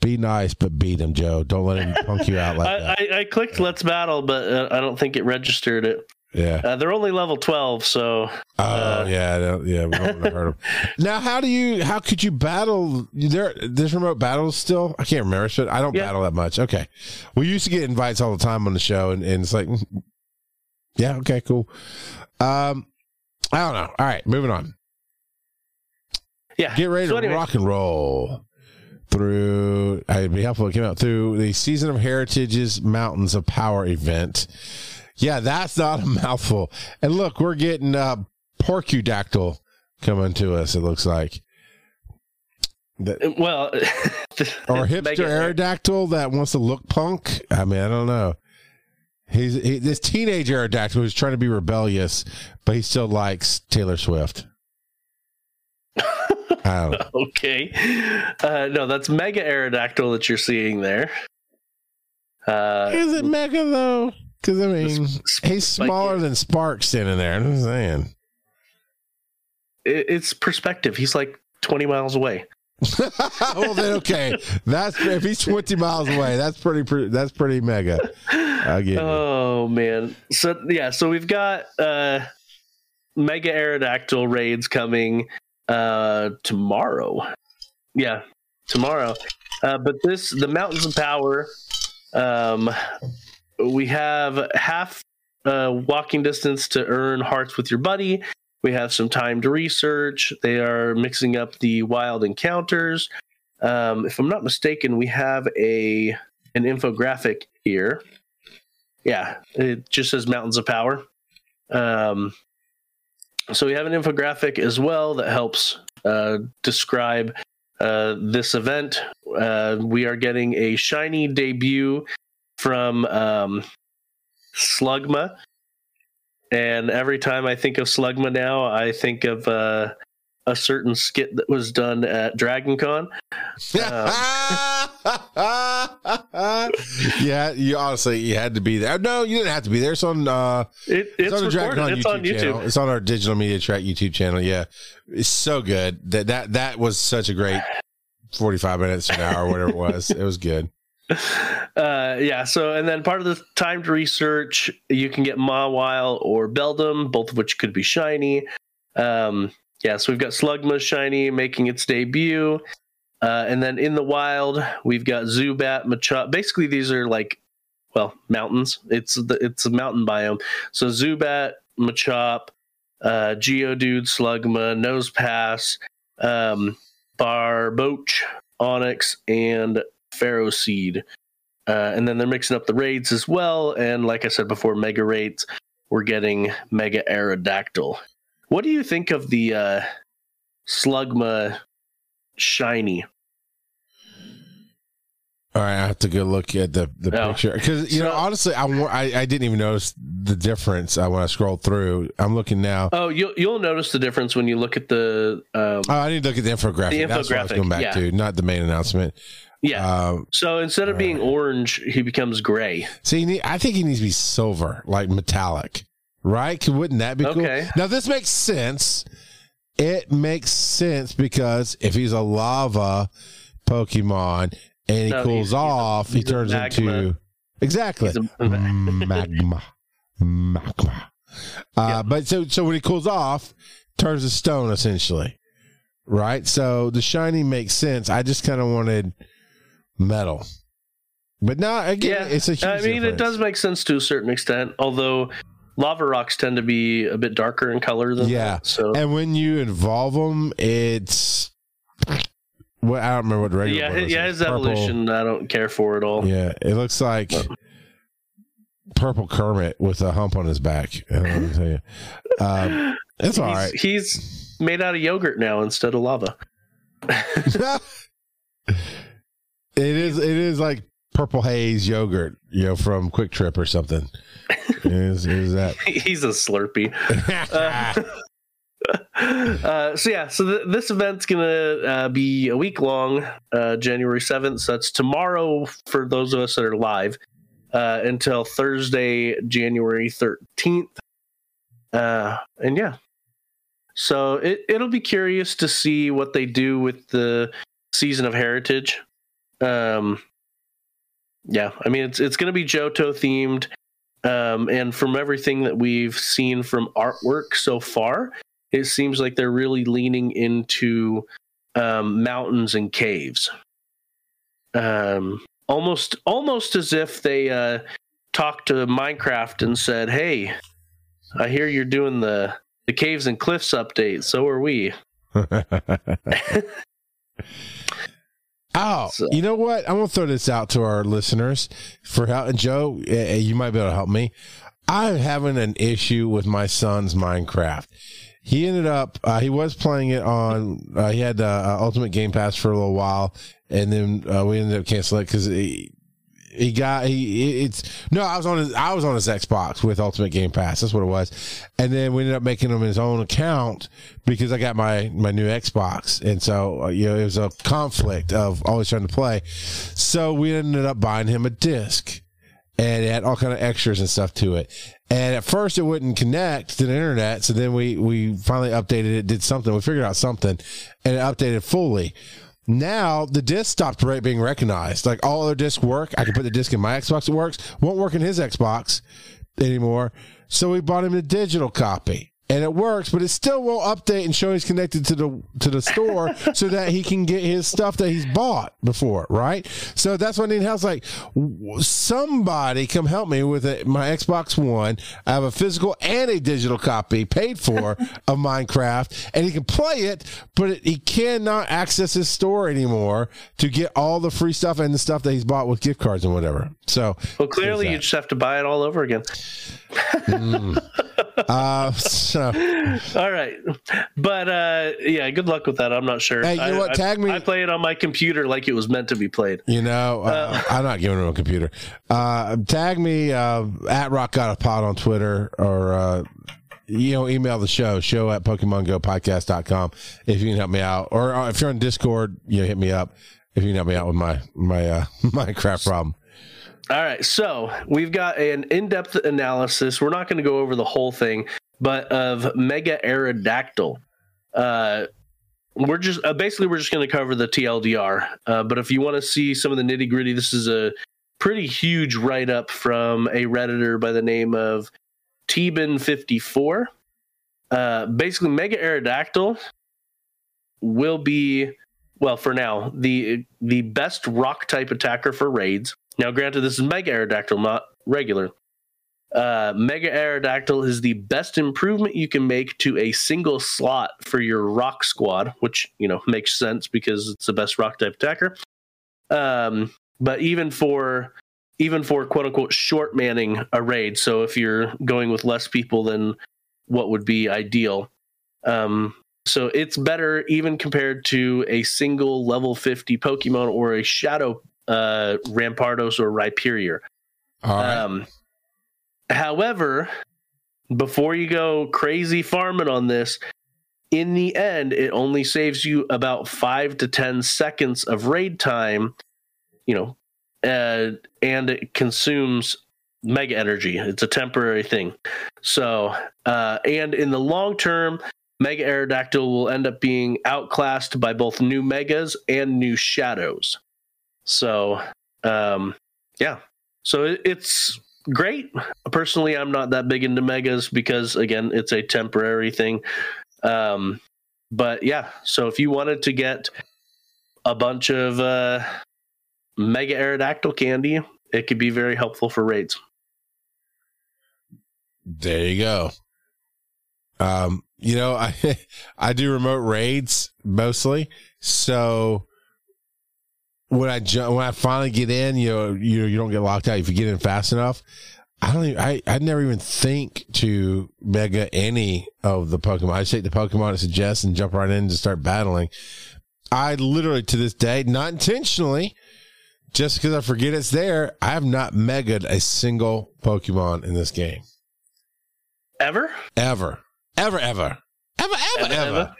Be nice, but beat him, Joe. Don't let him punk you out like that. I clicked Let's Battle, but I don't think it registered it. Yeah. They're only level 12, so. We don't want to hurt them. Now, how could you battle? There's remote battles still? I can't remember. I don't battle that much. Okay. We used to get invites all the time on the show, and it's like, yeah, okay, cool. I don't know. All right, moving on. Yeah. Get ready to rock and roll through. It'd be helpful. It came out through the Season of Heritage's Mountains of Power event. Yeah, that's not a mouthful. And look, we're getting Porcudactyl coming to us. It looks like That, well, or hipster Aerodactyl that wants to look punk. I mean, I don't know. He's this teenage Aerodactyl who's trying to be rebellious, but he still likes Taylor Swift. Okay. No, that's Mega Aerodactyl that you're seeing there. Is it Mega, though? Because, I mean, he's smaller than Sparks in there. I'm just saying. It's perspective. He's like 20 miles away. Well, then, okay. That's, if he's 20 miles away, that's pretty Mega. I'll give you. Man. So, yeah, so we've got Mega Aerodactyl raids coming tomorrow. Yeah, tomorrow. But this, the Mountains of Power, we have half walking distance to earn hearts with your buddy. We have some time to research. They are mixing up the wild encounters. If I'm not mistaken, we have an infographic here. Yeah, it just says Mountains of Power. So we have an infographic as well that helps describe this event. We are getting a shiny debut from Slugma. And every time I think of Slugma now, I think of a certain skit that was done at Dragon Con. Yeah, you honestly, you had to be there. No, you didn't have to be there. It's on, it's on the Dragon Con YouTube channel. It's on our Digital Media Track YouTube channel. Yeah, it's so good. That was such a great 45 minutes, an hour, whatever it was. It was good. Yeah, so and then part of the timed research, you can get Mawile or Beldum, both of which could be shiny. Yeah, so we've got Slugma shiny making its debut. And then in the wild, we've got Zubat, Machop. Basically, these are like, well, mountains. It's a mountain biome. So Zubat, Machop, Geodude, Slugma, Nosepass, Barboach, Onix, and Pharaoh Seed. And then they're mixing up the raids as well. And like I said before, Mega Raids, we're getting Mega Aerodactyl. What do you think of the Slugma shiny? All right, I have to go look at the picture. Because, you know, honestly, I didn't even notice the difference when I scrolled through. I'm looking now. Oh, you'll notice the difference when you look at the... I need to look at the infographic. That's what I was going back to, not the main announcement. Yeah. So instead of being orange, he becomes gray. So I think he needs to be silver, like metallic, right? Wouldn't that be cool? Now this makes sense. It makes sense because if he's a lava Pokemon and he cools off, he turns into magma. But so when he cools off, turns to stone essentially, right? So the shiny makes sense. I just kind of wanted metal, but now again, it's a huge difference. It does make sense to a certain extent, although lava rocks tend to be a bit darker in color than that, so. And when you involve them, it's I don't remember what the regular one is. His evolution I don't care for at all. Yeah, it looks like purple Kermit with a hump on his back. I don't know what to tell you. It's all right. He's made out of yogurt now instead of lava. It is like purple haze yogurt, you know, from Quick Trip or something. It is that. He's a Slurpee. So yeah, so this event's gonna be a week long, January 7th. So that's tomorrow for those of us that are live, until Thursday, January 13th. And yeah, so it'll be curious to see what they do with the Season of Heritage. Yeah, I mean it's going to be Johto themed, and from everything that we've seen from artwork so far, it seems like they're really leaning into mountains and caves, almost as if they talked to Minecraft and said, "Hey, I hear you're doing the caves and cliffs update. So are we." Oh, so. You know what? I'm going to throw this out to our listeners. Joe, you might be able to help me. I'm having an issue with my son's Minecraft. He ended up, he was playing it on, he had Ultimate Game Pass for a little while, and then we ended up canceling it because I was on his Xbox with Ultimate Game Pass. That's what it was. And then we ended up making him his own account because I got my new Xbox. And so, it was a conflict of always trying to play. So we ended up buying him a disc, and it had all kind of extras and stuff to it. And at first it wouldn't connect to the internet. So then we finally updated it, did something. We figured out something, and it updated fully. Now the disc stopped being recognized. Like, all other discs work. I can put the disc in my Xbox, it works. Won't work in his Xbox anymore. So we bought him a digital copy, and it works, but it still won't update and show he's connected to the store so that he can get his stuff that he's bought before, right? So that's what I need help. Like, somebody come help me with my Xbox One. I have a physical and a digital copy paid for of Minecraft, and he can play it, but he cannot access his store anymore to get all the free stuff and the stuff that he's bought with gift cards and whatever. So, well, clearly you just have to buy it all over again. All right, but yeah, good luck with that. I'm not sure. Hey, you know what? Tag me. I play it on my computer like it was meant to be played. You know, I'm not giving it a computer. Tag me at Rock Got a Pod on Twitter, or email the show at PokemonGoPodcast.com if you can help me out, or if you're on Discord, hit me up if you can help me out with my Minecraft problem. All right, so we've got an in-depth analysis. We're not going to go over the whole thing, but of Mega Aerodactyl. We're just going to cover the TLDR. But if you want to see some of the nitty-gritty, this is a pretty huge write-up from a Redditor by the name of Teben54. Basically, Mega Aerodactyl will be, well, for now, the best rock-type attacker for raids. Now, granted, this is Mega Aerodactyl, not regular. Mega Aerodactyl is the best improvement you can make to a single slot for your rock squad, which, makes sense because it's the best rock type attacker. But even for quote unquote short manning a raid, so if you're going with less people than what would be ideal. So it's better even compared to a single level 50 Pokemon or a Shadow Rampardos or Rhyperior. All right. However, before you go crazy farming on this, in the end, it only saves you about 5 to 10 seconds of raid time, and it consumes mega energy. It's a temporary thing. So, and in the long term, Mega Aerodactyl will end up being outclassed by both new megas and new shadows. So, it's great. Personally, I'm not that big into megas because, again, it's a temporary thing. But yeah, so if you wanted to get a bunch of Mega Aerodactyl candy, it could be very helpful for raids. There you go. I do remote raids mostly, so. When I finally get in, you don't get locked out if you get in fast enough. I never even think to mega any of the Pokemon. I just take the Pokemon it suggests and jump right in and start battling. I literally, to this day, not intentionally, just because I forget it's there, I have not mega'd a single Pokemon in this game. Ever? Ever. Ever, ever. Ever, ever, ever.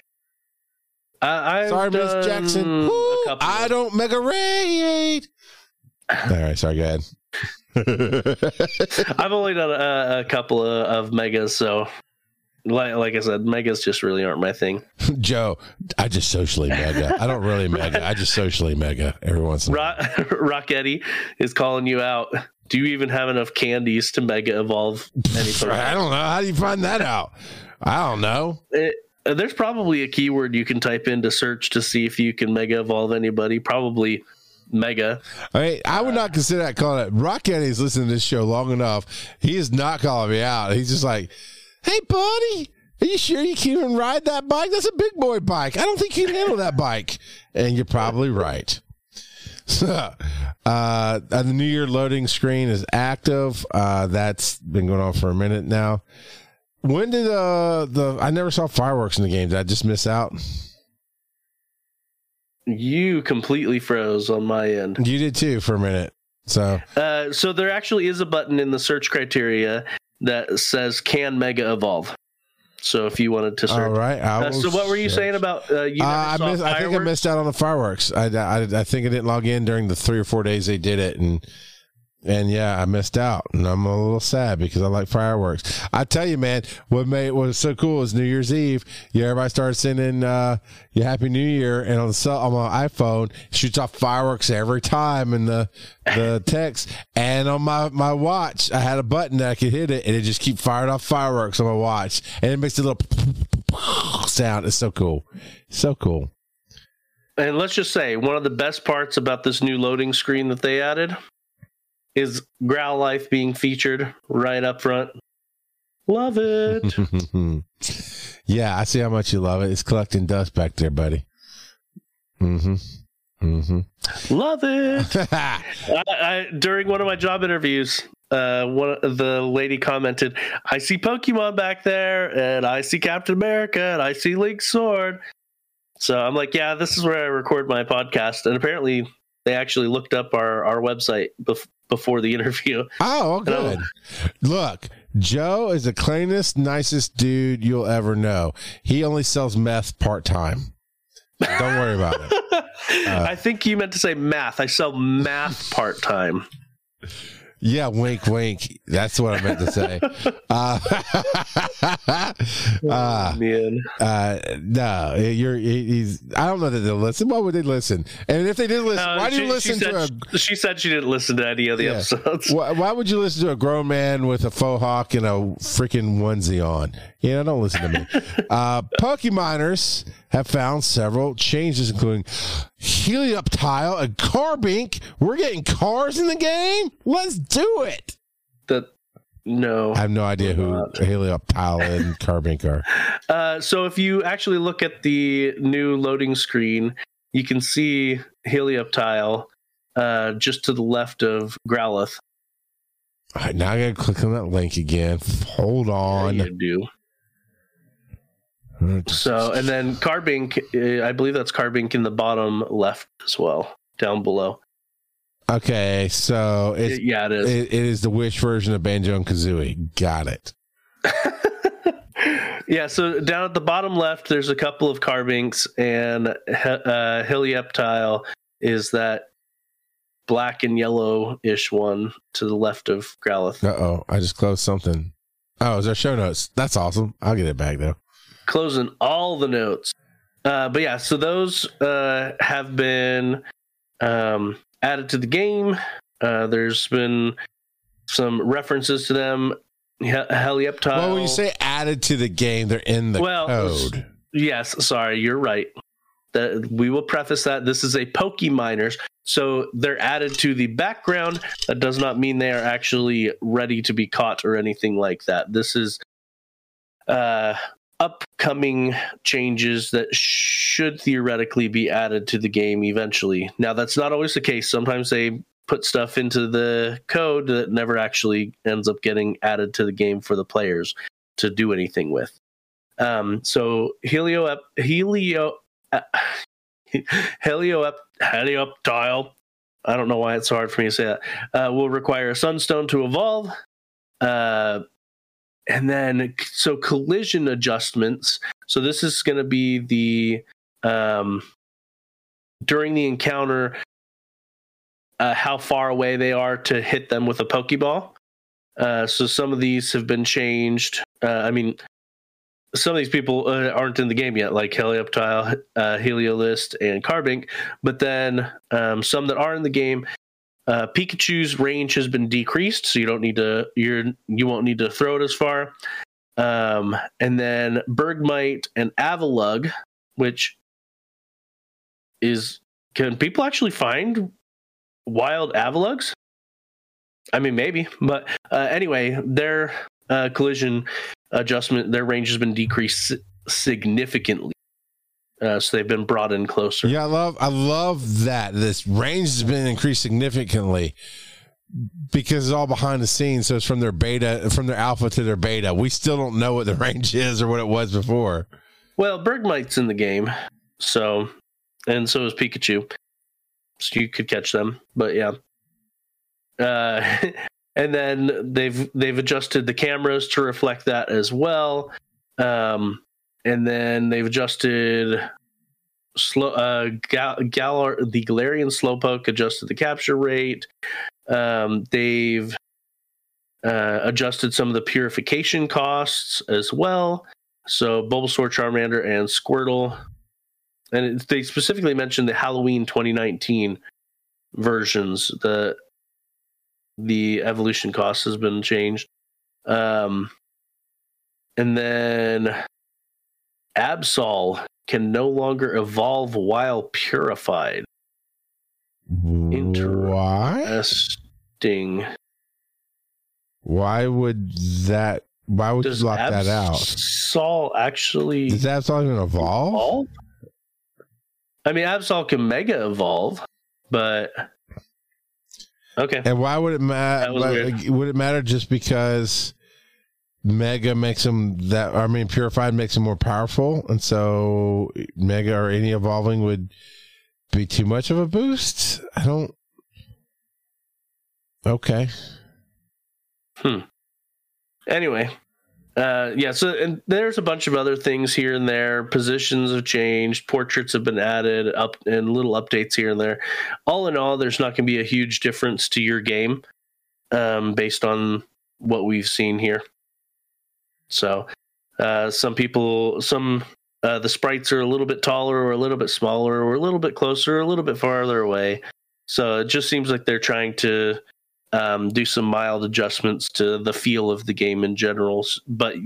Sorry, Miss Jackson. Woo, I don't mega raid. All right, sorry, go ahead. I've only done a couple of megas, so like I said, megas just really aren't my thing. Joe, I just socially mega. I don't really mega. I just socially mega every once in a while. Rock Eddie is calling you out. Do you even have enough candies to mega evolve anything? I don't know. How do you find that out? I don't know. There's probably a keyword you can type into search to see if you can mega evolve anybody. Probably mega. All right, I would not consider that calling it. Rock Eddie's listened to this show long enough. He is not calling me out. He's just like, hey, buddy, are you sure you can even ride that bike? That's a big boy bike. I don't think you can handle that bike. And you're probably right. So, the New Year loading screen is active. That's been going on for a minute now. When did I never saw fireworks in the game. Did I just miss out? You completely froze on my end. You did too for a minute. So there actually is a button in the search criteria that says "Can Mega Evolve?" So if you wanted to search, all right. So what were you saying about you? I think I missed out on the fireworks. I think I didn't log in during the 3 or 4 days they did it, and yeah, I missed out, and I'm a little sad because I like fireworks. I tell you, man, what was so cool is New Year's Eve. Yeah, everybody started sending "Your Happy New Year," and on my iPhone it shoots off fireworks every time in the text. And on my watch, I had a button that I could hit it, and it just keep firing off fireworks on my watch, and it makes a little sound. It's so cool, so cool. And let's just say one of the best parts about this new loading screen that they added is Growlithe being featured right up front. Love it. Yeah, I see how much you love it. It's collecting dust back there, buddy. Love it. During one of my job interviews, the lady commented, "I see Pokemon back there, and I see Captain America, and I see Link's sword." So I'm like, yeah, this is where I record my podcast. And apparently they actually looked up our website before the interview. Oh, good. Look, Joe is the cleanest, nicest dude you'll ever know. He only sells meth part-time. Don't worry about it. I think you meant to say math. I sell math part-time. Yeah, wink, wink. That's what I meant to say. Man. No, he's. I don't know that they'll listen. Why would they listen? And if they didn't listen, why do you listen to? She said she didn't listen to any of the episodes. Why would you listen to a grown man with a faux hawk and a freaking onesie on? Yeah, don't listen to me. Pokemoners have found several changes, including Helioptile and Carbink. We're getting cars in the game? Let's do it. No. I have no idea who Helioptile and Carbink are. So if you actually look at the new loading screen, you can see Helioptile just to the left of Growlithe. All right, now I gotta click on that link again. Hold on. Yeah, you do. So, and then Carbink, I believe that's Carbink in the bottom left as well, down below. Okay, so it is. It is the Wish version of Banjo and Kazooie. Got it. Yeah, so down at the bottom left, there's a couple of Carbinks, and Helioptile is that black and yellow-ish one to the left of Growlithe. Uh-oh, I just closed something. Oh, it's our show notes. That's awesome. I'll get it back, though. Closing all the notes, but yeah, so those have been added to the game. There's been some references to them. Helioptile. Well, when you say added to the game, they're in the code. Yes, sorry, you're right. That we will preface that this is a Pokeminers, so they're added to the background. That does not mean they are actually ready to be caught or anything like that. This is upcoming changes that should theoretically be added to the game eventually. Now, that's not always the case. Sometimes they put stuff into the code that never actually ends up getting added to the game for the players to do anything with. So Helioptile, I don't know why it's hard for me to say that, will require a Sunstone to evolve. And then, so collision adjustments. So this is going to be the, during the encounter, how far away they are to hit them with a Pokeball. So some of these have been changed. Some of these people aren't in the game yet, like Helioptile, Heliolist, and Carbink. But then some that are in the game, Pikachu's range has been decreased, so you won't need to throw it as far. And then Bergmite and Avalug, which is, can people actually find wild Avalugs? I mean, maybe, but anyway, their collision adjustment, their range has been decreased significantly. So they've been brought in closer. Yeah, I love that. This range has been increased significantly. because it's all behind the scenes. So it's from their beta, from their alpha to their beta. We still don't know what the range is or what it was before. Well, Bergmite's in the game. So, and so is Pikachu. So you could catch them, but yeah. And then they've adjusted the cameras to reflect that as well. And then they've adjusted the Galarian Slowpoke adjusted the capture rate. They've adjusted some of the purification costs as well. So Bulbasaur, Charmander, and Squirtle. And they specifically mentioned the Halloween 2019 versions. The evolution cost has been changed. And then Absol can no longer evolve while purified. Interesting. Why would that? Why would you lock that out? Absol actually. Does Absol even evolve? I mean, Absol can mega evolve, but. Okay. And why would it matter? Like, would it matter just because Mega makes them that? I mean, Purified makes them more powerful, and so Mega or any evolving would be too much of a boost. I don't. Okay. Anyway, yeah. So and there's a bunch of other things here and there. Positions have changed. Portraits have been added up, and little updates here and there. All in all, there's not going to be a huge difference to your game, based on what we've seen here. So, the sprites are a little bit taller or a little bit smaller or a little bit closer or a little bit farther away. So it just seems like they're trying to do some mild adjustments to the feel of the game in general, but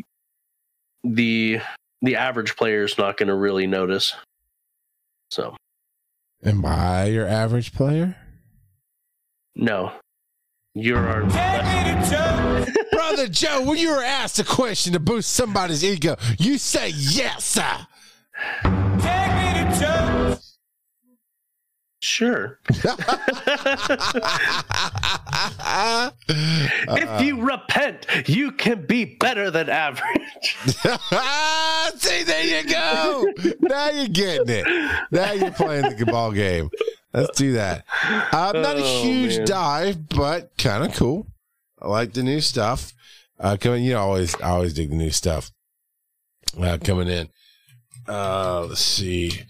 the average player is not going to really notice. So, am I your average player? No. You're our Joe. Brother Joe, when you were asked a question to boost somebody's ego, you say yes, sir. Take me to Joe. Sure. If you repent, you can be better than average. See, there you go. Now you're getting it. Now you're playing the ball game. Let's do that. Not a huge dive, but kind of cool. I like the new stuff. Coming, I always dig the new stuff coming in. Let's see.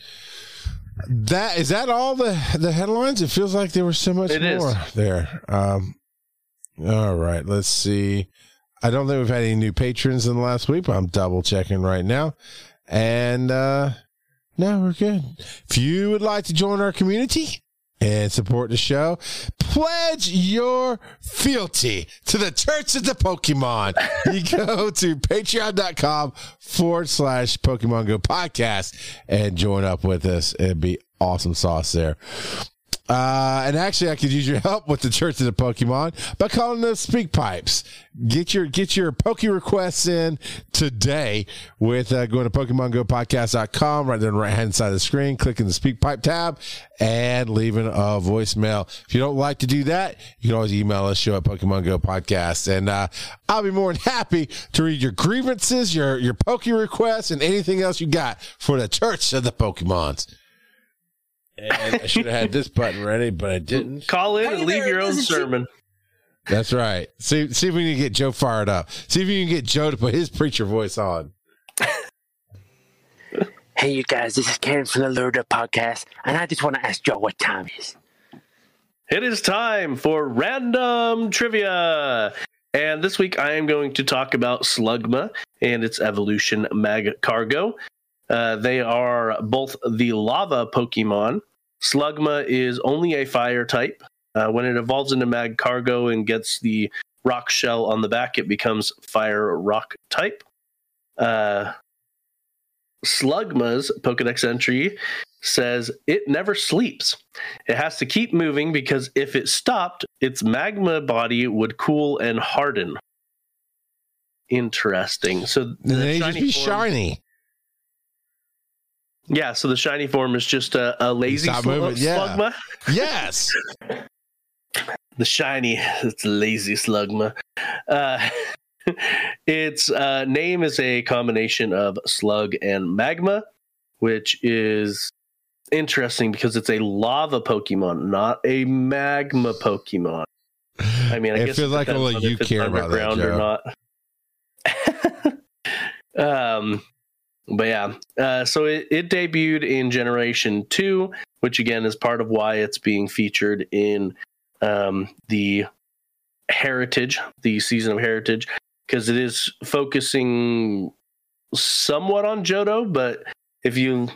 That is that all the headlines? It feels like there was so much more there. All right, let's see. I don't think we've had any new patrons in the last week, but I'm double checking right now, and. No, we're good. If you would like to join our community and support the show, pledge your fealty to the Church of the Pokemon. You go to patreon.com/Pokemon Go podcast and join up with us. It'd be awesome sauce there. And actually, I could use your help with the Church of the Pokemon by calling those speak pipes. Get your Poke requests in today with going to PokemonGoPodcast.com right there on the right-hand side of the screen, clicking the speak pipe tab, and leaving a voicemail. If you don't like to do that, you can always email us, show at Pokemon Go Podcast. And I'll be more than happy to read your grievances, your Poke requests, and anything else you got for the Church of the Pokemons. And I should have had this button ready, but I didn't. Call in and leave your own sermon. That's right. See if we can get Joe fired up. See if you can get Joe to put his preacher voice on. Hey, you guys, this is Karen from the Lurda Podcast, and I just want to ask Joe what time it is. It is time for random trivia. And this week I am going to talk about Slugma and its evolution Magcargo. They are both the lava Pokemon. Slugma is only a fire type. When it evolves into Magcargo and gets the rock shell on the back, it becomes fire rock type. Slugma's Pokedex entry says it never sleeps. It has to keep moving because if it stopped, its magma body would cool and harden. Interesting. So they just be shiny. Yeah, so the shiny form is just a lazy Slugma. Yeah. Yes. the shiny, it's lazy Slugma. Its name is a combination of slug and magma, which is interesting because it's a lava Pokemon, not a magma Pokemon. I mean, I guess feels like all you care about that, Joe. Or not. But yeah, so it debuted in Generation 2, which again is part of why it's being featured in the Heritage, the Season of Heritage, because it is focusing somewhat on Johto. But if you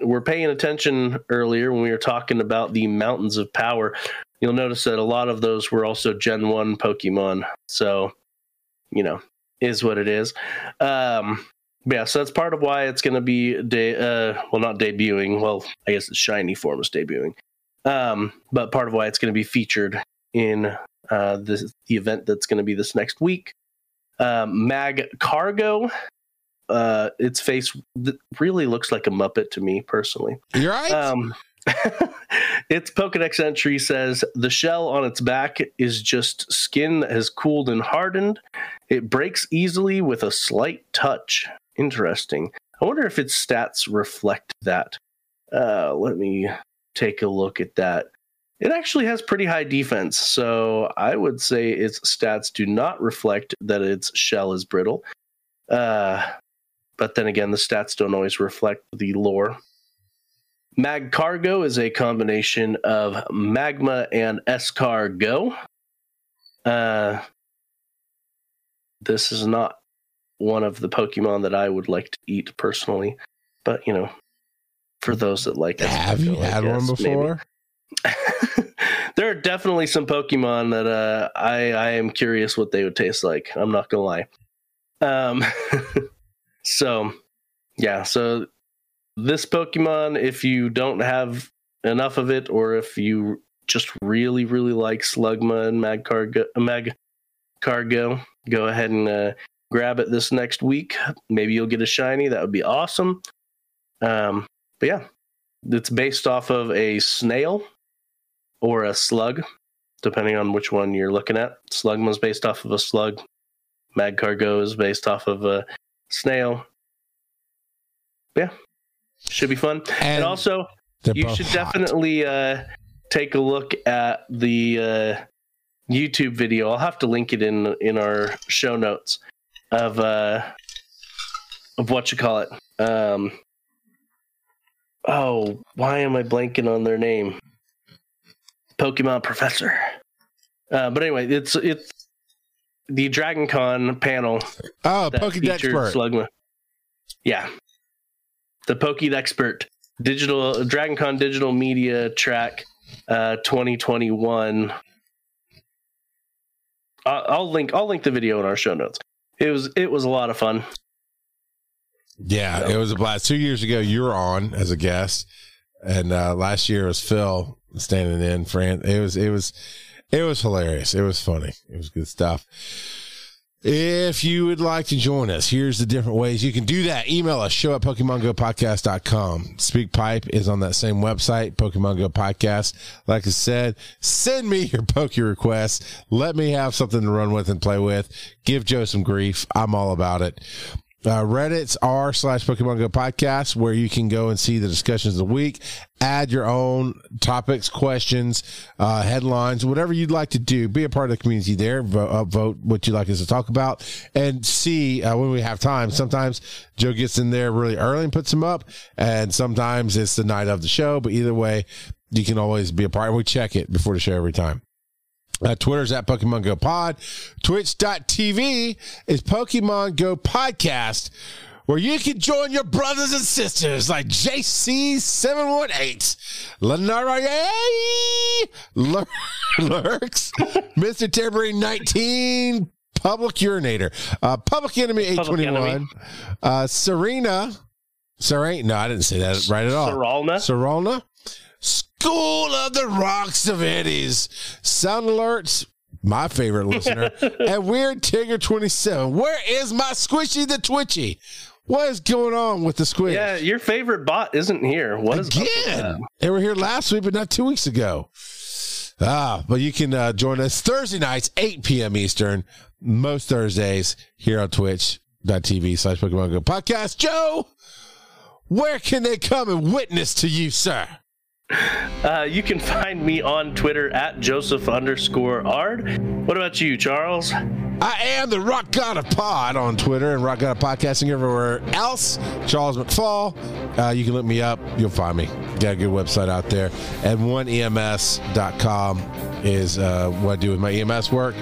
were paying attention earlier when we were talking about the Mountains of Power, you'll notice that a lot of those were also Gen 1 Pokemon. So, you know, is what it is. Yeah, so that's part of why it's going to be, not debubuting. Well, I guess its shiny form is debuting. But part of why it's going to be featured in the event that's going to be this next week. Magcargo. Its face really looks like a Muppet to me, personally. You're right. Its Pokedex entry says, the shell on its back is just skin that has cooled and hardened. It breaks easily with a slight touch. Interesting. I wonder if its stats reflect that. Let me take a look at that. It actually has pretty high defense, so I would say its stats do not reflect that its shell is brittle. But then again, the stats don't always reflect the lore. Magcargo is a combination of magma and escargot. This is not one of the Pokemon that I would like to eat personally, but you know, for those that like it. Have you had one before? There are definitely some Pokemon that I am curious what they would taste like. I'm not gonna lie. So yeah, so this Pokemon, if you don't have enough of it, or if you just really, really like Slugma and Magcargo, go ahead and grab it this next week. Maybe you'll get a shiny. That would be awesome. But yeah, it's based off of a snail or a slug, depending on which one you're looking at. Slugma's based off of a slug. Magcargo is based off of a snail. Yeah, should be fun. And also, you should definitely take a look at the YouTube video. I'll have to link it in our show notes of what you call it. Oh, why am I blanking on their name? Pokemon Professor. But anyway, it's the DragonCon panel. Oh, Pokedexpert. Slugma. Yeah. The Pokedexpert digital DragonCon digital media track 2021. I'll link the video in our show notes. It was a lot of fun. Yeah, so. It was a blast. 2 years ago you were on as a guest, and last year was Phil standing in for Ant. It was hilarious. It was funny. It was good stuff. If you would like to join us, here's the different ways you can do that. Email us, show@PokemonGoPodcast.com. SpeakPipe is on that same website, Pokemon Go Podcast. Like I said, send me your Poke requests. Let me have something to run with and play with. Give Joe some grief. I'm all about it. Reddit's r/PokemonGoPodcast, where you can go and see the discussions of the week, add your own topics, questions, headlines, whatever you'd like to do. Be a part of the community there. Vote what you'd like us to talk about, and see when we have time. Sometimes Joe gets in there really early and puts them up, and sometimes it's the night of the show. But either way, you can always be a part. We check it before the show every time. Twitter's at Pokemon Go Pod. Twitch.tv is Pokemon Go Podcast, where you can join your brothers and sisters like JC718, Lenara Lurks, Mr. Tambourine 19, Public Urinator, Public Enemy 821, Serena, no, I didn't say that right at all. Seralna. School of the Rock Civities, Sound Alerts, my favorite listener, and Weird Tigger 27. Where is my Squishy the Twitchy? What is going on with the Squish? Yeah, your favorite bot isn't here. What is up with that? They were here last week, but not 2 weeks ago. But you can join us Thursday nights, 8 p.m. Eastern, most Thursdays here on twitch.tv/PokemonGoPodcast. Joe, where can they come and witness to you, sir? You can find me on Twitter at Joseph_Ard. What about you, Charles? I am the Rock Gotta Pod on Twitter and Rock Gotta Podcasting everywhere else. Charles McFall. You can look me up. You'll find me. Got a good website out there. And 1EMS.com is what I do with my EMS work.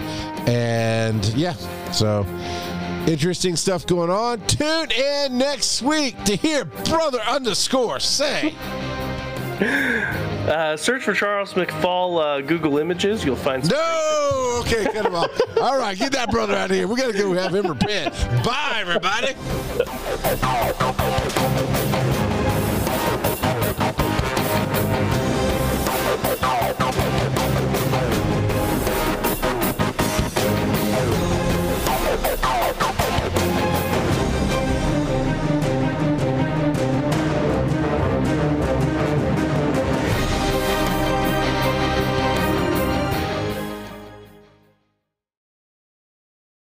And yeah, so interesting stuff going on. Tune in next week to hear Brother_Say. Search for Charles McFall Google Images. You'll find some. No! Okay, cut him off. All right, get that brother out of here. We got to go have him repent. Bye, everybody.